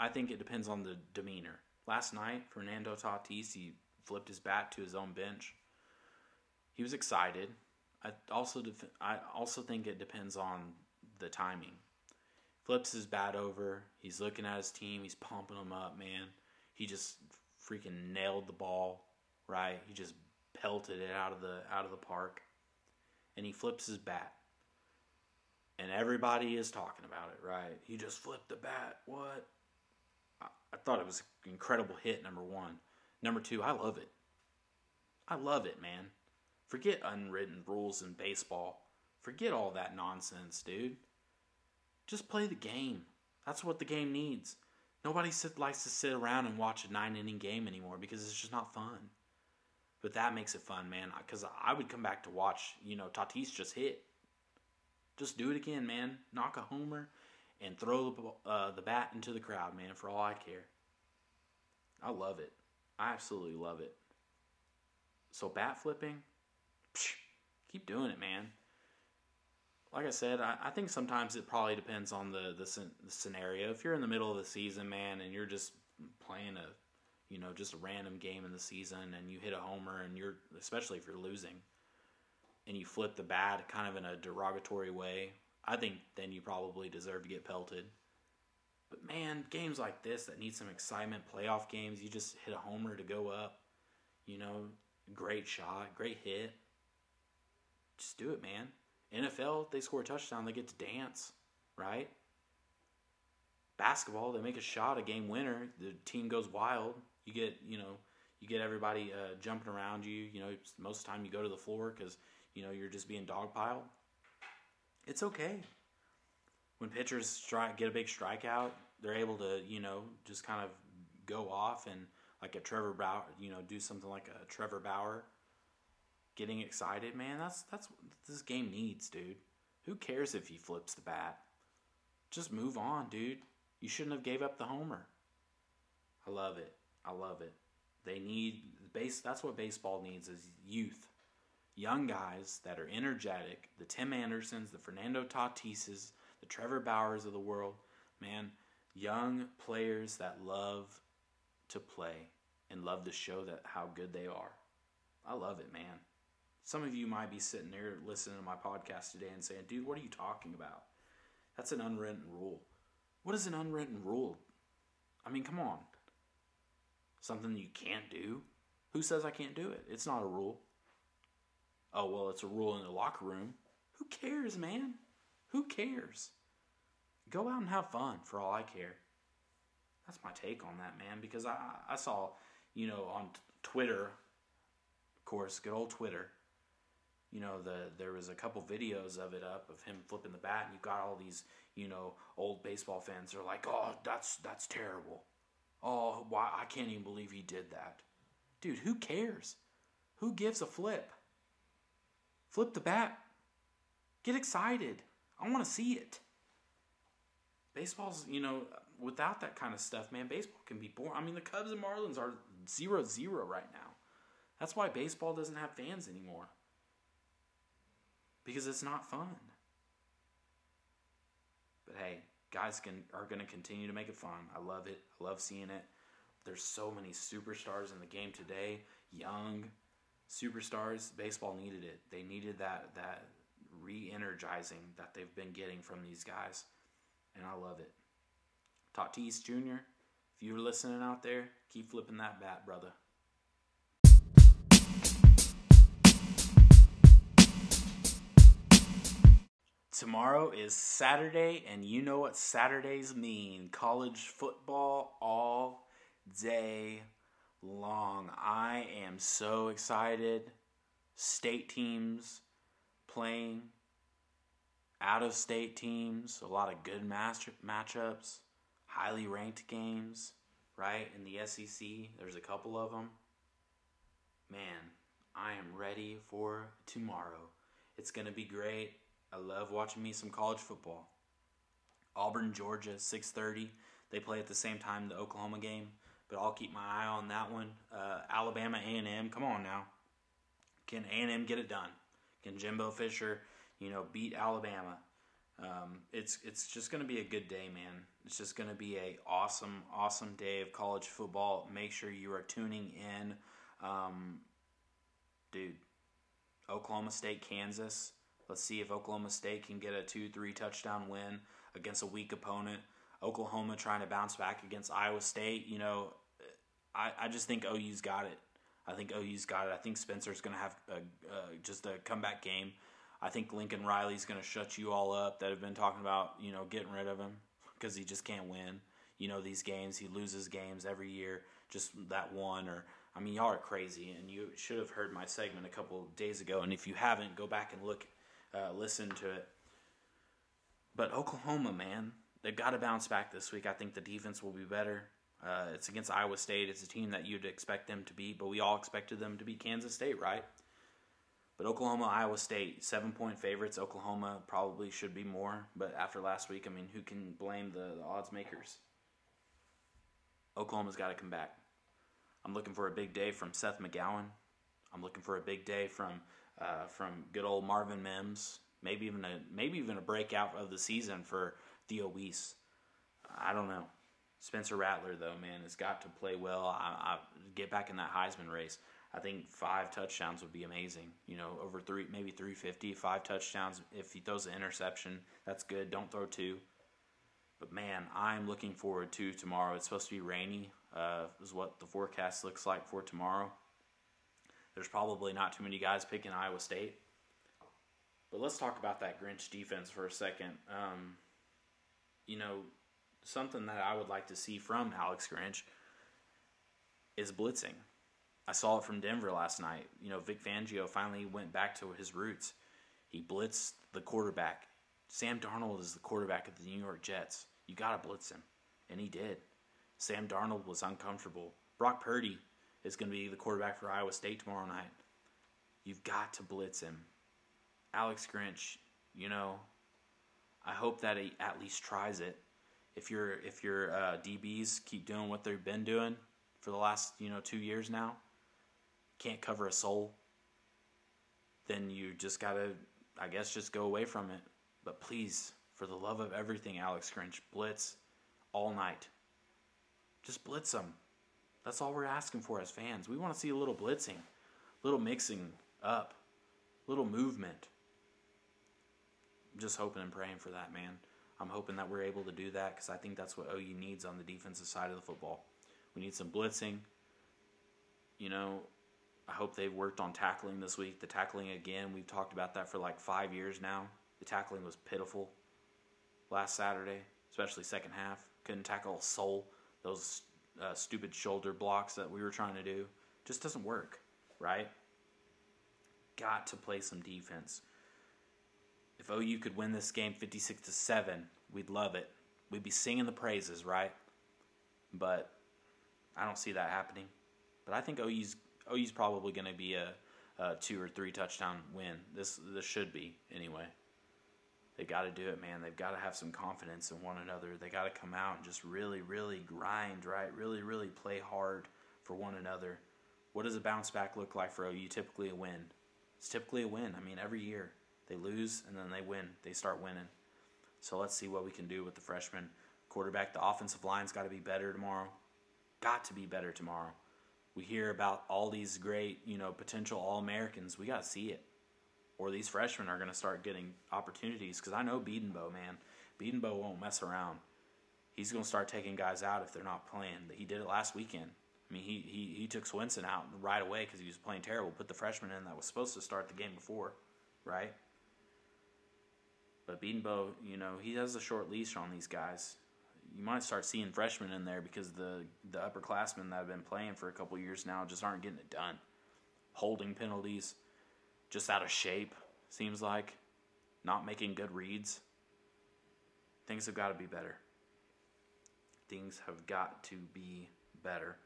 I think it depends on the demeanor. Last night, Fernando Tatis, he flipped his bat to his own bench. He was excited. I also def- I also think it depends on the timing. Flips his bat over. He's looking at his team. He's pumping them up, man. He just freaking nailed the ball, right? He just pelted it out of the out of the park, and he flips his bat, and everybody is talking about it, right? He just flipped the bat. What? I, I thought it was an incredible hit. Number one, number two, I love it. I love it, man. Forget unwritten rules in baseball. Forget all that nonsense, dude. Just play the game. That's what the game needs. Nobody sit, likes to sit around and watch a nine-inning game anymore because it's just not fun. But that makes it fun, man, because I would come back to watch, you know, Tatis just hit. Just do it again, man. Knock a homer and throw the, uh, the bat into the crowd, man, for all I care. I love it. I absolutely love it. So bat flipping, psh, keep doing it, man. Like I said, I, I think sometimes it probably depends on the, the, sen- the scenario. If you're in the middle of the season, man, and you're just playing a, you know, just a random game in the season, and you hit a homer, and you're, especially if you're losing, and you flip the bat kind of in a derogatory way, I think then you probably deserve to get pelted. But man, games like this that need some excitement, playoff games, you just hit a homer to go up, you know, Great shot, great hit. Just do it, man. N F L, they score a touchdown, they get to dance, right? Basketball, they make a shot, a game winner, the team goes wild. You get, you know, you get everybody uh, jumping around you. You know, most of the time you go to the floor because, you know, you're just being dogpiled. It's okay. When pitchers strike, get a big strikeout, they're able to, you know, just kind of go off and like a Trevor Bauer, you know, do something like a Trevor Bauer. Getting excited, man, that's that's what this game needs, dude. Who cares if he flips the bat? Just move on, dude. You shouldn't have gave up the homer. I love it. I love it. They need base. That's what baseball needs is youth. Young guys that are energetic, the Tim Andersons, the Fernando Tatises, the Trevor Bauers of the world, man, young players that love to play and love to show that how good they are. I love it, man. Some of you might be sitting there listening to my podcast today and saying, dude, what are you talking about? That's an unwritten rule. What is an unwritten rule? I mean, come on. Something you can't do? Who says I can't do it? It's not a rule. Oh, well, it's a rule in the locker room. Who cares, man? Who cares? Go out and have fun for all I care. That's my take on that, man, because I, I saw, you know, on Twitter, of course, good old Twitter, you know, the there was a couple videos of it up of him flipping the bat, and you got all these, you know, old baseball fans that are like, oh, that's that's terrible. Oh, why I can't even believe he did that. Dude, who cares? Who gives a flip? Flip the bat. Get excited. I want to see it. Baseball's, you know, without that kind of stuff, man, baseball can be boring. I mean, the Cubs and Marlins are zero zero right now. That's why baseball doesn't have fans anymore. Because it's not fun. But hey, guys can are going to continue to make it fun. I love it. I love seeing it. There's so many superstars in the game today. Young superstars. Baseball needed it. They needed that that re-energizing that they've been getting from these guys. And I love it. Tatis Junior, if you're listening out there, keep flipping that bat, brother. Tomorrow is Saturday, and you know what Saturdays mean. College football all day long. I am so excited. State teams playing, out-of-state teams, a lot of good match- matchups, highly ranked games, right? In the S E C, there's a couple of them. Man, I am ready for tomorrow. It's going to be great. I love watching me some college football. Auburn, Georgia, six thirty. They play at the same time the Oklahoma game, but I'll keep my eye on that one. Uh, Alabama, A and M, come on now. Can A and M get it done? Can Jimbo Fisher, you know, beat Alabama? Um, it's it's just going to be a good day, man. It's just going to be an awesome, awesome day of college football. Make sure you are tuning in. Um, dude, Oklahoma State, Kansas. Let's see if Oklahoma State can get a two three touchdown win against a weak opponent. Oklahoma trying to bounce back against Iowa State. You know, I, I just think O U's got it. I think O U's got it. I think Spencer's going to have a, uh, just a comeback game. I think Lincoln Riley's going to shut you all up that have been talking about, you know, getting rid of him because he just can't win. You know, these games, he loses games every year, just that one or – I mean, y'all are crazy, and you should have heard my segment a couple of days ago, and if you haven't, go back and look. Uh, listen to it. But Oklahoma, man, they've got to bounce back this week. I think the defense will be better. Uh, it's against Iowa State. It's a team that you'd expect them to beat, but we all expected them to beat Kansas State, right? But Oklahoma, Iowa State, seven-point favorites. Oklahoma probably should be more, but after last week, I mean, who can blame the, the odds makers? Oklahoma's got to come back. I'm looking for a big day from Seth McGowan. I'm looking for a big day from... Uh, from good old Marvin Mims, maybe even a maybe even a breakout of the season for Theo Weiss. I don't know. Spencer Rattler, though, man, has got to play well. I, I get back in that Heisman race. I think five touchdowns would be amazing. You know, over three, maybe three fifty, five touchdowns. If he throws an interception, that's good. Don't throw two. But, man, I'm looking forward to tomorrow. It's supposed to be rainy, uh, is what the forecast looks like for tomorrow. There's probably not too many guys picking Iowa State. But let's talk about that Grinch defense for a second. Um, you know, something that I would like to see from Alex Grinch is blitzing. I saw it from Denver last night. You know, Vic Fangio finally went back to his roots. He blitzed the quarterback. Sam Darnold is the quarterback of the New York Jets. You got to blitz him. And he did. Sam Darnold was uncomfortable. Brock Purdy is going to be the quarterback for Iowa State tomorrow night. You've got to blitz him. Alex Grinch, you know, I hope that he at least tries it. If your if your uh, D Bs keep doing what they've been doing for the last, you know, two years now, can't cover a soul, then you just got to, I guess, just go away from it. But please, for the love of everything, Alex Grinch, blitz all night. Just blitz them. That's all we're asking for as fans. We want to see a little blitzing, a little mixing up, a little movement. I'm just hoping and praying for that, man. I'm hoping that we're able to do that because I think that's what O U needs on the defensive side of the football. We need some blitzing. You know, I hope they've worked on tackling this week. The tackling, again, we've talked about that for like five years now. The tackling was pitiful last Saturday, especially second half. Couldn't tackle a soul. Those uh, stupid shoulder blocks that we were trying to do just doesn't work, right? Got to play some defense. If O U could win this game fifty-six to seven, we'd love it. We'd be singing the praises, right? But I don't see that happening. But I think O U's O U's probably going to be a, a two or three touchdown win. This this should be anyway. They got to do it, man. They've got to have some confidence in one another. They got to come out and just really, really grind, right? Really, really play hard for one another. What does a bounce back look like for O U? Typically a win. It's typically a win. I mean, every year they lose and then they win. They start winning. So let's see what we can do with the freshman quarterback. The offensive line's got to be better tomorrow. Got to be better tomorrow. We hear about all these great, you know, potential All-Americans. We got to see it. Or these freshmen are going to start getting opportunities. Because I know Biedenbow, man. Biedenbow won't mess around. He's going to start taking guys out if they're not playing. He did it last weekend. I mean, he he, he took Swenson out right away because he was playing terrible. Put the freshman in that was supposed to start the game before, right? But Biedenbow, you know, he has a short leash on these guys. You might start seeing freshmen in there because the, the upperclassmen that have been playing for a couple years now just aren't getting it done. Holding penalties. Just out of shape, seems like. Not making good reads. Things have got to be better. Things have got to be better.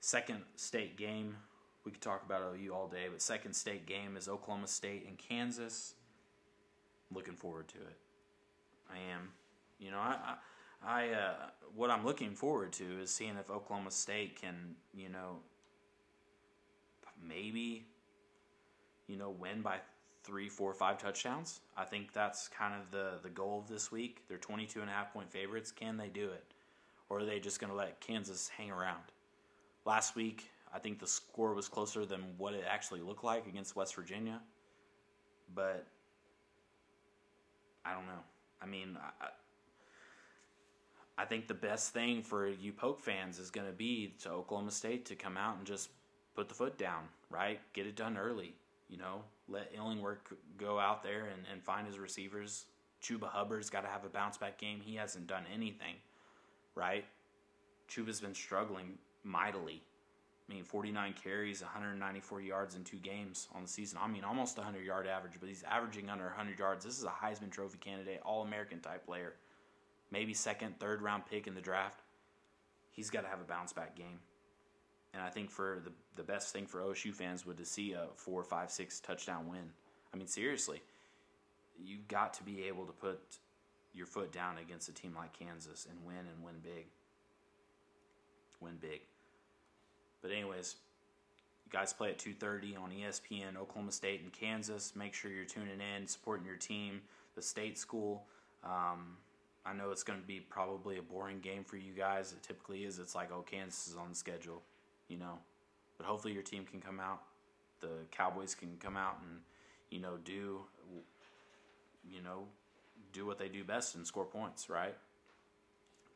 Second state game. We could talk about O U all day, but second state game is Oklahoma State and Kansas. Looking forward to it. I am. You know, I, I, I uh, what I'm looking forward to is seeing if Oklahoma State can, you know, maybe... you know, win by three, four, five touchdowns. I think that's kind of the, the goal of this week. They're twenty-two and a half point favorites. Can they do it? Or are they just going to let Kansas hang around? Last week, I think the score was closer than what it actually looked like against West Virginia. But I don't know. I mean, I, I think the best thing for you Poke fans is going to be to Oklahoma State to come out and just put the foot down, right? Get it done early. You know, let Illingworth go out there and, and find his receivers. Chuba Hubbard's got to have a bounce-back game. He hasn't done anything, right? Chuba's been struggling mightily. I mean, forty-nine carries, one hundred ninety-four yards in two games on the season. I mean, almost a hundred-yard average, but he's averaging under one hundred yards. This is a Heisman Trophy candidate, All-American type player. Maybe second, third-round pick in the draft. He's got to have a bounce-back game. And I think for the the best thing for O S U fans would to see a four, five, six touchdown win. I mean, seriously, you've got to be able to put your foot down against a team like Kansas and win and win big. Win big. But anyways, you guys play at two thirty on E S P N, Oklahoma State and Kansas. Make sure you're tuning in, supporting your team, the state school. Um, I know it's going to be probably a boring game for you guys. It typically is. It's like, oh, Kansas is on the schedule. You know, but hopefully your team can come out, the Cowboys can come out and, you know, do, you know, do what they do best and score points, right?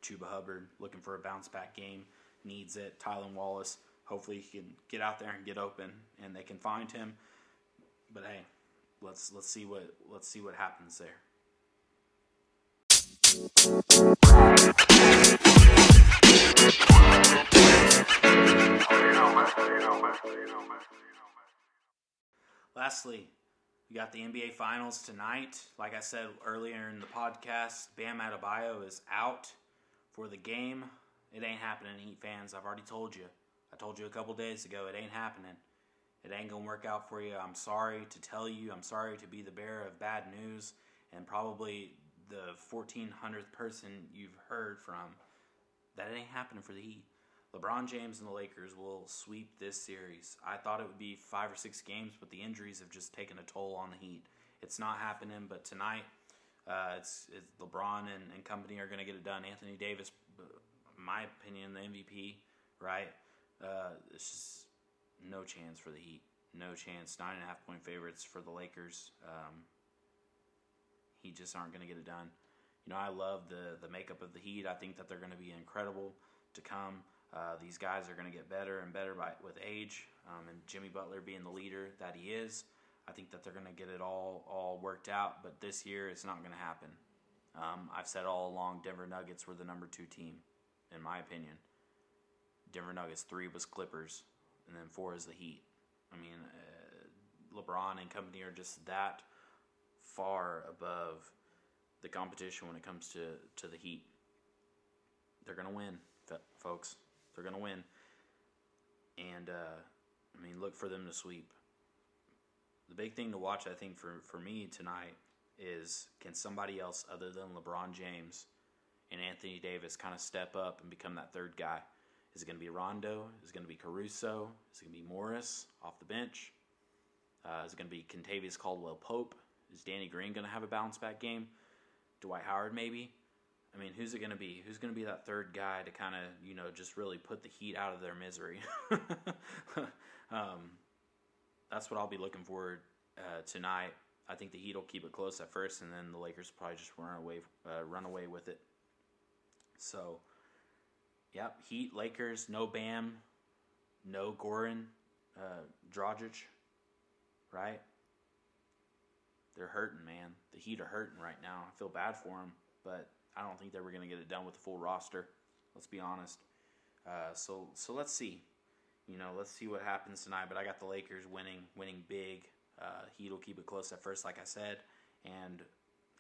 Chuba Hubbard looking for a bounce back game, needs it. Tylan Wallace Hopefully he can get out there and get open, and they can find him. But hey, let's let's see what let's see what happens there. Lastly, we got the N B A Finals tonight. Like I said earlier in the podcast, Bam Adebayo is out for the game. It ain't happening, Heat fans. I've already told you. I told you a couple days ago, it ain't happening. It ain't going to work out for you. I'm sorry to tell you. I'm sorry to be the bearer of bad news and probably the fourteen hundredth person you've heard from. That ain't happening for the Heat. LeBron James and the Lakers will sweep this series. I thought it would be five or six games, but the injuries have just taken a toll on the Heat. It's not happening, but tonight uh, it's, it's LeBron and, and company are going to get it done. Anthony Davis, in my opinion, the M V P, right? Uh, it's just no chance for the Heat. No chance. Nine and a half point favorites for the Lakers. Um, Heat just aren't going to get it done. You know, I love the, the makeup of the Heat. I think that they're going to be incredible to come. Uh, these guys are going to get better and better by, with age, um, and Jimmy Butler being the leader that he is, I think that they're going to get it all all worked out, but this year it's not going to happen. Um, I've said all along Denver Nuggets were the number two team, in my opinion. Denver Nuggets, three was Clippers, and then four is the Heat. I mean, uh, LeBron and company are just that far above the competition when it comes to, to the Heat. They're going to win, folks. They're going to win. And, uh, I mean, look for them to sweep. The big thing to watch, I think, for, for me tonight is can somebody else other than LeBron James and Anthony Davis kind of step up and become that third guy? Is it going to be Rondo? Is it going to be Caruso? Is it going to be Morris off the bench? Uh, is it going to be Kentavious Caldwell-Pope? Is Danny Green going to have a bounce-back game? Dwight Howard, maybe? I mean, who's it going to be? Who's going to be that third guy to kind of, you know, just really put the Heat out of their misery? um, that's what I'll be looking for uh, tonight. I think the Heat will keep it close at first, and then the Lakers probably just run away, uh, run away with it. So, yep, Heat, Lakers, no Bam, no Goran, uh, Dragic, right? They're hurting, man. The Heat are hurting right now. I feel bad for them, but I don't think they were going to get it done with the full roster. Let's be honest. Uh, so so let's see. You know, let's see what happens tonight. But I got the Lakers winning, winning big. Uh, Heat will keep it close at first, like I said. And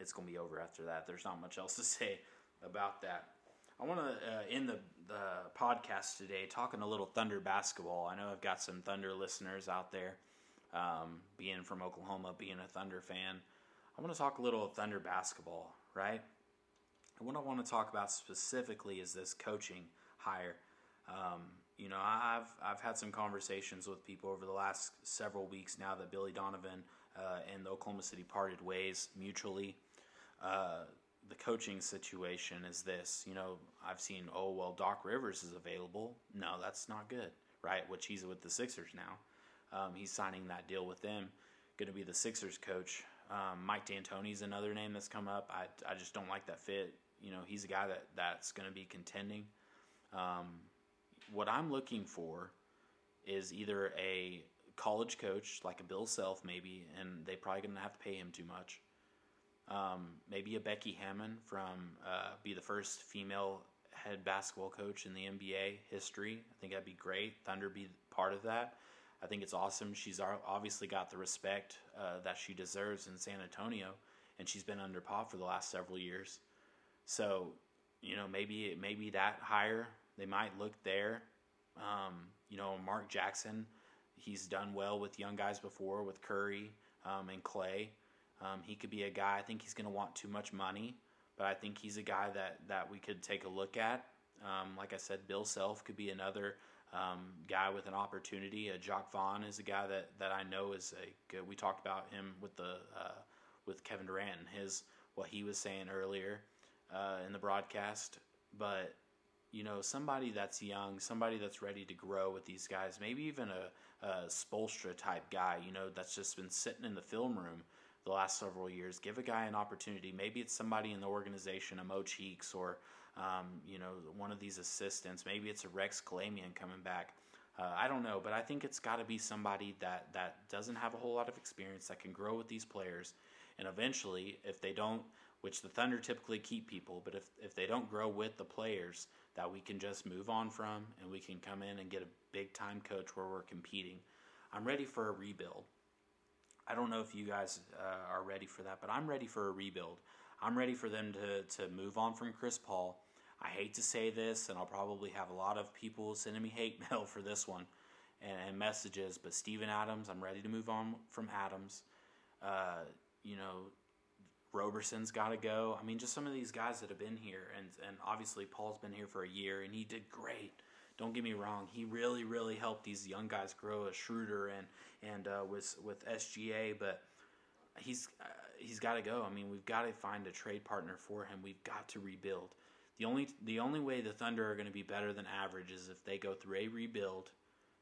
it's going to be over after that. There's not much else to say about that. I want to uh, end the, the podcast today talking a little Thunder basketball. I know I've got some Thunder listeners out there, um, being from Oklahoma, being a Thunder fan. I want to talk a little Thunder basketball, right? And what I want to talk about specifically is this coaching hire. Um, you know, I've I've had some conversations with people over the last several weeks now that Billy Donovan uh, and the Oklahoma City parted ways mutually. Uh, the coaching situation is this. You know, I've seen, oh, well, Doc Rivers is available. No, that's not good, right? Which he's with the Sixers now. Um, he's signing that deal with them. Going to be the Sixers coach. Um, Mike D'Antoni's another name that's come up. I, I just don't like that fit. You know, he's a guy that, that's going to be contending. Um, what I'm looking for is either a college coach, like a Bill Self maybe, and they're probably going to have to pay him too much. Um, maybe a Becky Hammon from uh, be the first female head basketball coach in the N B A history. I think that'd be great. Thunder be part of that. I think it's awesome. She's obviously got the respect uh, that she deserves in San Antonio, and she's been under par for the last several years. So, you know, maybe maybe that hire, they might look there. Um, you know, Mark Jackson, he's done well with young guys before, with Curry um, and Clay. Um, he could be a guy, I think he's going to want too much money, but I think he's a guy that, that we could take a look at. Um, like I said, Bill Self could be another Um, guy with an opportunity. Uh, Jacques Vaughn is a guy that, that I know is a good. We talked about him with the uh, with Kevin Durant and his what he was saying earlier uh, in the broadcast. But you know, somebody that's young, somebody that's ready to grow with these guys. Maybe even a, a Spoelstra type guy. You know, that's just been sitting in the film room the last several years. Give a guy an opportunity. Maybe it's somebody in the organization, a Mo Cheeks or Um, you know, one of these assistants. Maybe it's a Rex Kalamian coming back. Uh, I don't know, but I think it's got to be somebody that, that doesn't have a whole lot of experience, that can grow with these players, and eventually, if they don't, which the Thunder typically keep people, but if, if they don't grow with the players, that we can just move on from, and we can come in and get a big-time coach where we're competing. I'm ready for a rebuild. I don't know if you guys uh, are ready for that, but I'm ready for a rebuild. I'm ready for them to, to move on from Chris Paul. I hate to say this, and I'll probably have a lot of people sending me hate mail for this one and, and messages, but Steven Adams, I'm ready to move on from Adams. Uh, you know, Roberson's got to go. I mean, just some of these guys that have been here, and, and obviously Paul's been here for a year, and he did great. Don't get me wrong. He really, really helped these young guys grow, as Schroeder and, and uh, with, with S G A, but he's uh, he's got to go. I mean, we've got to find a trade partner for him. We've got to rebuild. The only the only way the Thunder are going to be better than average is if they go through a rebuild,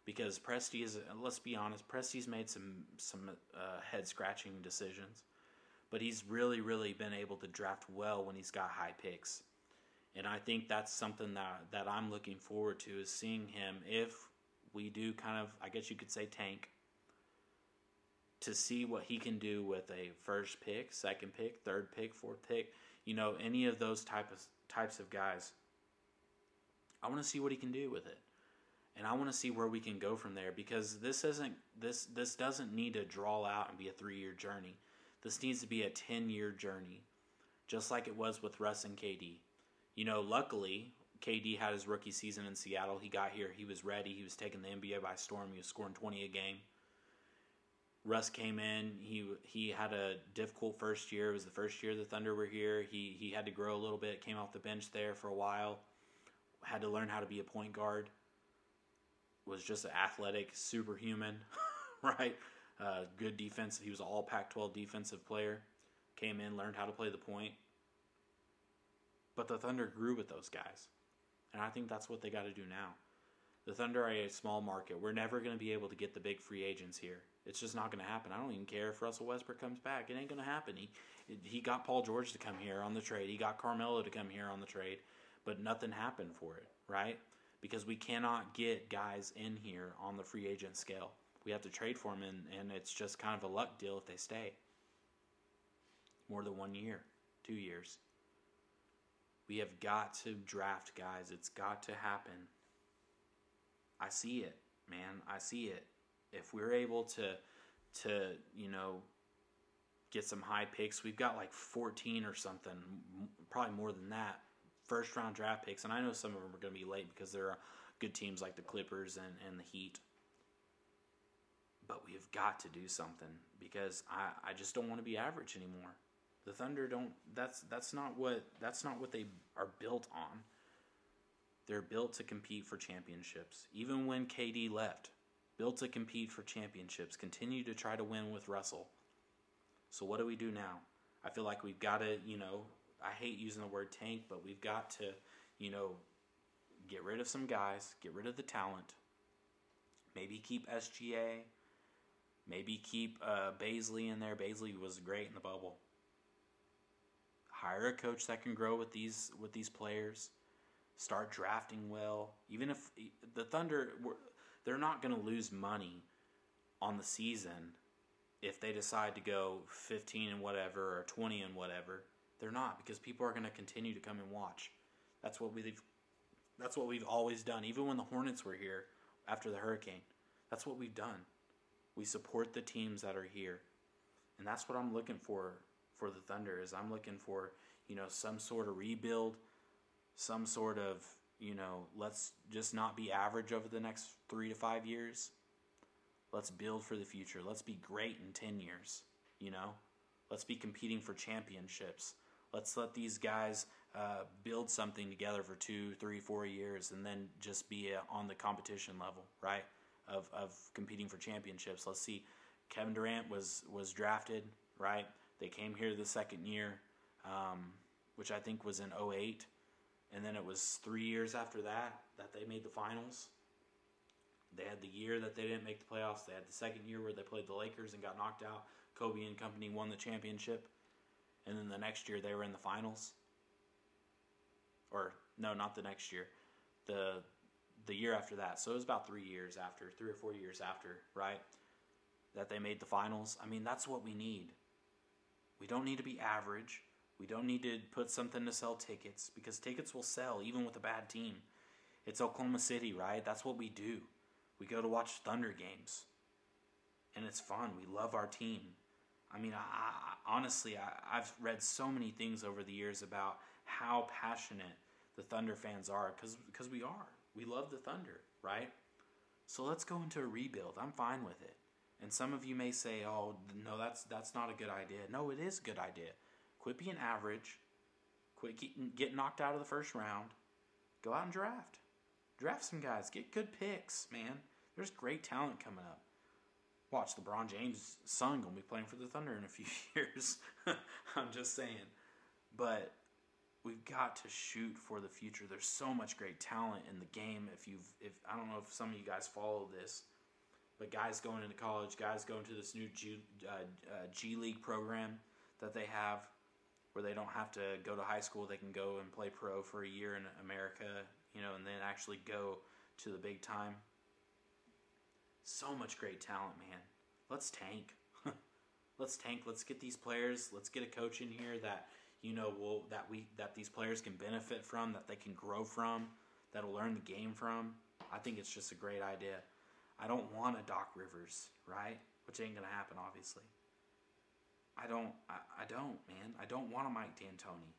because Presti is, let's be honest, Presti's made some some uh, head scratching decisions, but he's really really been able to draft well when he's got high picks, and I think that's something that that I'm looking forward to, is seeing him, if we do kind of, I guess you could say, tank, to see what he can do with a first pick, second pick, third pick, fourth pick, you know, any of those type of types of guys. I want to see what he can do with it, and I want to see where we can go from there, because this isn't this this doesn't need to draw out and be a three-year journey. This needs to be a ten-year journey, just like it was with Russ and K D. You know, luckily K D had his rookie season in Seattle. He got here, he was ready, he was taking the N B A by storm, he was scoring twenty a game. Russ came in, he he had a difficult first year. It was the first year the Thunder were here. He he had to grow a little bit, came off the bench there for a while, had to learn how to be a point guard, was just an athletic superhuman, right? Uh, good defense. He was an all Pac twelve defensive player. Came in, learned how to play the point. But the Thunder grew with those guys, and I think that's what they got to do now. The Thunder are a small market. We're never going to be able to get the big free agents here. It's just not going to happen. I don't even care if Russell Westbrook comes back. It ain't going to happen. He he got Paul George to come here on the trade. He got Carmelo to come here on the trade, but nothing happened for it, right? Because we cannot get guys in here on the free agent scale. We have to trade for them, and, and it's just kind of a luck deal if they stay. More than one year, two years. We have got to draft guys. It's got to happen. I see it, man. I see it. If we're able to, to you know, get some high picks, we've got like fourteen or something, probably more than that, first-round draft picks. And I know some of them are going to be late because there are good teams like the Clippers and, and the Heat. But we've got to do something, because I, I just don't want to be average anymore. The Thunder don't. That's that's not what that's not what they are built on. They're built to compete for championships. Even when K D left. Built to compete for championships, continue to try to win with Russell. So what do we do now? I feel like we've got to, you know, I hate using the word tank, but we've got to, you know, get rid of some guys, get rid of the talent, maybe keep S G A, maybe keep uh, Baisley in there. Baisley was great in the bubble. Hire a coach that can grow with these with these players. Start drafting well. Even if the Thunder were, they're not going to lose money on the season if they decide to go fifteen and whatever or twenty and whatever. They're not, because people are going to continue to come and watch. That's what we've that's what we've always done. Even when the Hornets were here after the hurricane, that's what we've done. We support the teams that are here, and that's what I'm looking for for the Thunder. Is I'm looking for you know some sort of rebuild, some sort of. You know, let's just not be average over the next three to five years. Let's build for the future. Let's be great in ten years, you know. Let's be competing for championships. Let's let these guys uh, build something together for two, three, four years, and then just be uh, on the competition level, right, of of competing for championships. Let's see, Kevin Durant was, was drafted, right. They came here the second year, um, which I think was in oh eight. And then it was three years after that that they made the finals. They had the year that they didn't make the playoffs. They had the second year where they played the Lakers and got knocked out. Kobe and company won the championship. And then the next year they were in the finals. Or, no, not the next year. The the year after that. So it was about three years after, three or four years after, right, that they made the finals. I mean, that's what we need. We don't need to be average. We don't need to put something to sell tickets, because tickets will sell even with a bad team. It's Oklahoma City, right? That's what we do. We go to watch Thunder games, and it's fun. We love our team. I mean, I, I, honestly, I, I've read so many things over the years about how passionate the Thunder fans are, because because we are. We love the Thunder, right? So let's go into a rebuild. I'm fine with it. And some of you may say, oh, no, that's that's not a good idea. No, it is a good idea. Quit being average. Quit get, get knocked out of the first round. Go out and draft. Draft some guys. Get good picks, man. There's great talent coming up. Watch, LeBron James' son going to be playing for the Thunder in a few years. I'm just saying. But we've got to shoot for the future. There's so much great talent in the game. If you've, if I don't know if some of you guys follow this, but guys going into college, guys going to this new G, uh, uh, G League program that they have, where they don't have to go to high school. They can go and play pro for a year in America, you know, and then actually go to the big time. So much great talent, man. Let's tank. Let's tank. Let's get these players. Let's get a coach in here that, you know, will that we that these players can benefit from, that they can grow from, that'll learn the game from. I think it's just a great idea. I don't want a Doc Rivers, right? Which ain't gonna happen, obviously. I don't. I, I don't, man. I don't want a Mike D'Antoni.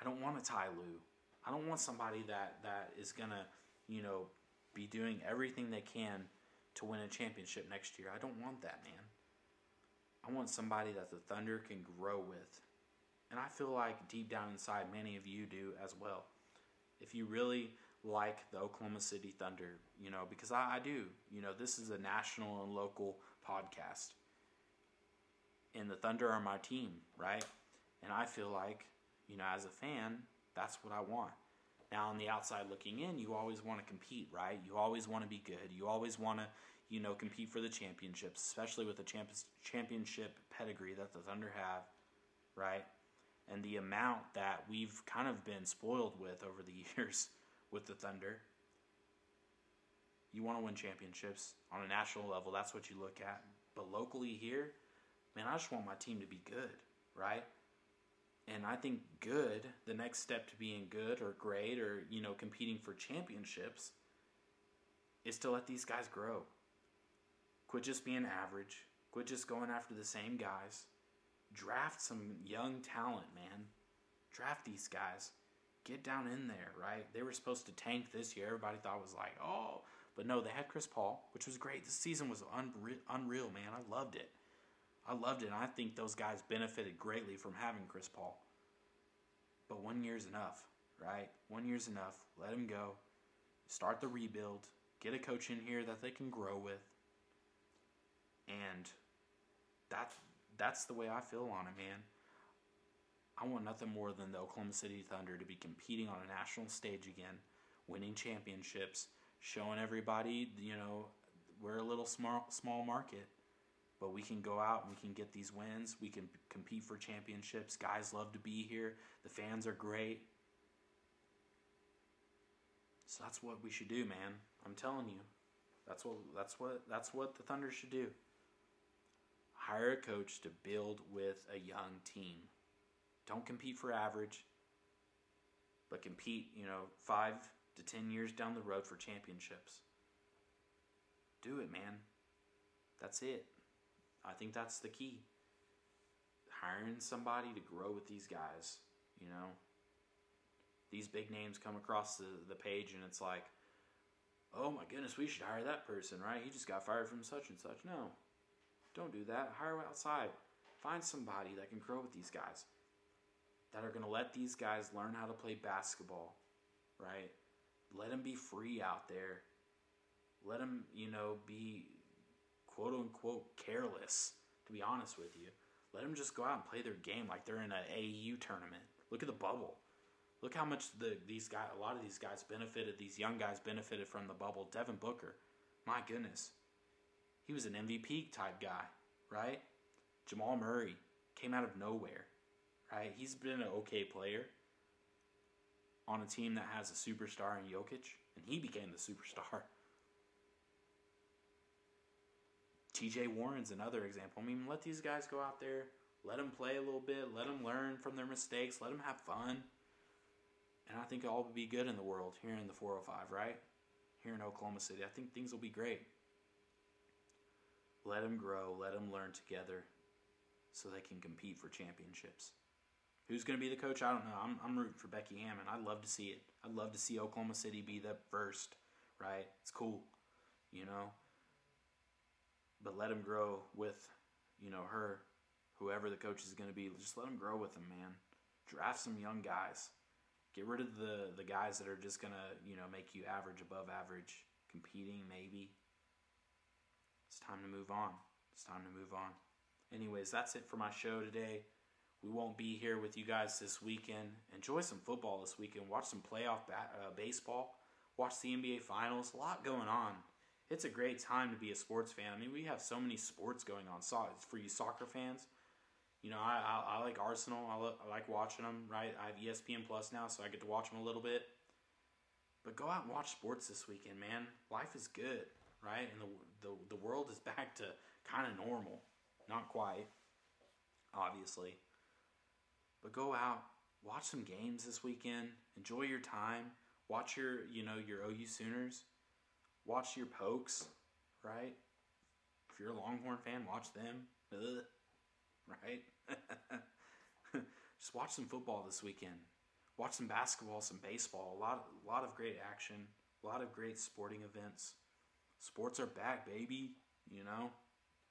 I don't want a Ty Lue. I don't want somebody that that is gonna, you know, be doing everything they can to win a championship next year. I don't want that, man. I want somebody that the Thunder can grow with. And I feel like deep down inside, many of you do as well. If you really like the Oklahoma City Thunder, you know, because I, I do. You know, this is a national and local podcast. And the Thunder are my team, right? And I feel like, you know, as a fan, that's what I want. Now, on the outside looking in, you always want to compete, right? You always want to be good. You always want to, you know, compete for the championships, especially with the champ- championship pedigree that the Thunder have, right? And the amount that we've kind of been spoiled with over the years with the Thunder. You want to win championships on a national level. That's what you look at. But locally here, man, I just want my team to be good, right? And I think good, the next step to being good or great or, you know, competing for championships is to let these guys grow. Quit just being average. Quit just going after the same guys. Draft some young talent, man. Draft these guys. Get down in there, right? They were supposed to tank this year. Everybody thought it was like, oh. But no, they had Chris Paul, which was great. This season was unre- unreal, man. I loved it. I loved it, and I think those guys benefited greatly from having Chris Paul. But one year's enough, right? One year's enough. Let him go. Start the rebuild. Get a coach in here that they can grow with. And that's, that's the way I feel on it, man. I want nothing more than the Oklahoma City Thunder to be competing on a national stage again, winning championships, showing everybody, you know, we're a little small, small market. But we can go out and we can get these wins. We can compete for championships. Guys love to be here. The fans are great. So that's what we should do, man. I'm telling you. That's what that's what that's what the Thunder should do. Hire a coach to build with a young team. Don't compete for average, but compete, you know, five to ten years down the road for championships. Do it, man. That's it. I think that's the key. Hiring somebody to grow with these guys, you know. These big names come across the, the page and it's like, oh my goodness, we should hire that person, right? He just got fired from such and such. No, don't do that. Hire outside. Find somebody that can grow with these guys, that are going to let these guys learn how to play basketball, right? Let them be free out there. Let them, you know, be quote-unquote careless, to be honest with you. Let them just go out and play their game like they're in an A A U tournament. Look at the bubble. Look how much the these guys, a lot of these guys benefited, these young guys benefited from the bubble. Devin Booker, my goodness. He was an M V P type guy, right? Jamal Murray came out of nowhere, right? He's been an okay player on a team that has a superstar in Jokic. and he became the superstar. T J Warren's another example. I mean, let these guys go out there. Let them play a little bit. Let them learn from their mistakes. Let them have fun. And I think all will be good in the world here in the four oh five, right? Here in Oklahoma City. I think things will be great. Let them grow. Let them learn together so they can compete for championships. Who's going to be the coach? I don't know. I'm, I'm rooting for Becky Hammond. I'd love to see it. I'd love to see Oklahoma City be the first, right? It's cool, you know? But let them grow with, you know, her, whoever the coach is going to be. Just let them grow with them, man. Draft some young guys. Get rid of the, the guys that are just going to, you know, make you average, above average, competing maybe. It's time to move on. It's time to move on. Anyways, that's it for my show today. We won't be here with you guys this weekend. Enjoy some football this weekend. Watch some playoff bat, uh, baseball. Watch the N B A Finals. A lot going on. It's a great time to be a sports fan. I mean, we have so many sports going on. So, for you soccer fans, you know, I I, I like Arsenal. I, lo- I like watching them, right? I have E S P N Plus now, so I get to watch them a little bit. But go out and watch sports this weekend, man. Life is good, right? And the the, the world is back to kind of normal. Not quite, obviously. But go out, watch some games this weekend. Enjoy your time. Watch your, you know, your O U Sooners. Watch your Pokes, right? If you're a Longhorn fan, watch them. Ugh. Right? Just watch some football this weekend. Watch some basketball, some baseball. A lot, a lot of great action. A lot of great sporting events. Sports are back, baby. You know?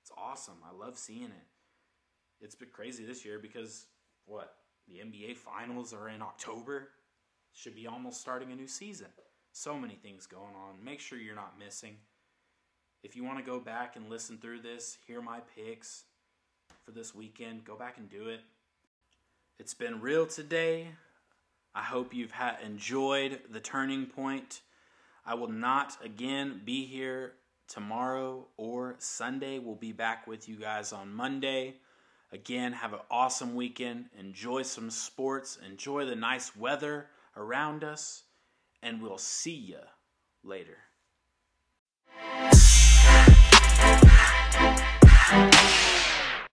It's awesome. I love seeing it. It's been crazy this year because, what? The N B A Finals are in October. Should be almost starting a new season. So many things going on. Make sure you're not missing. If you want to go back and listen through this, hear my picks for this weekend, go back and do it. It's been real today. I hope you've had enjoyed the turning point. I will not again be here tomorrow or Sunday. We'll be back with you guys on Monday. Again, have an awesome weekend. Enjoy some sports. Enjoy the nice weather around us. And we'll see you later.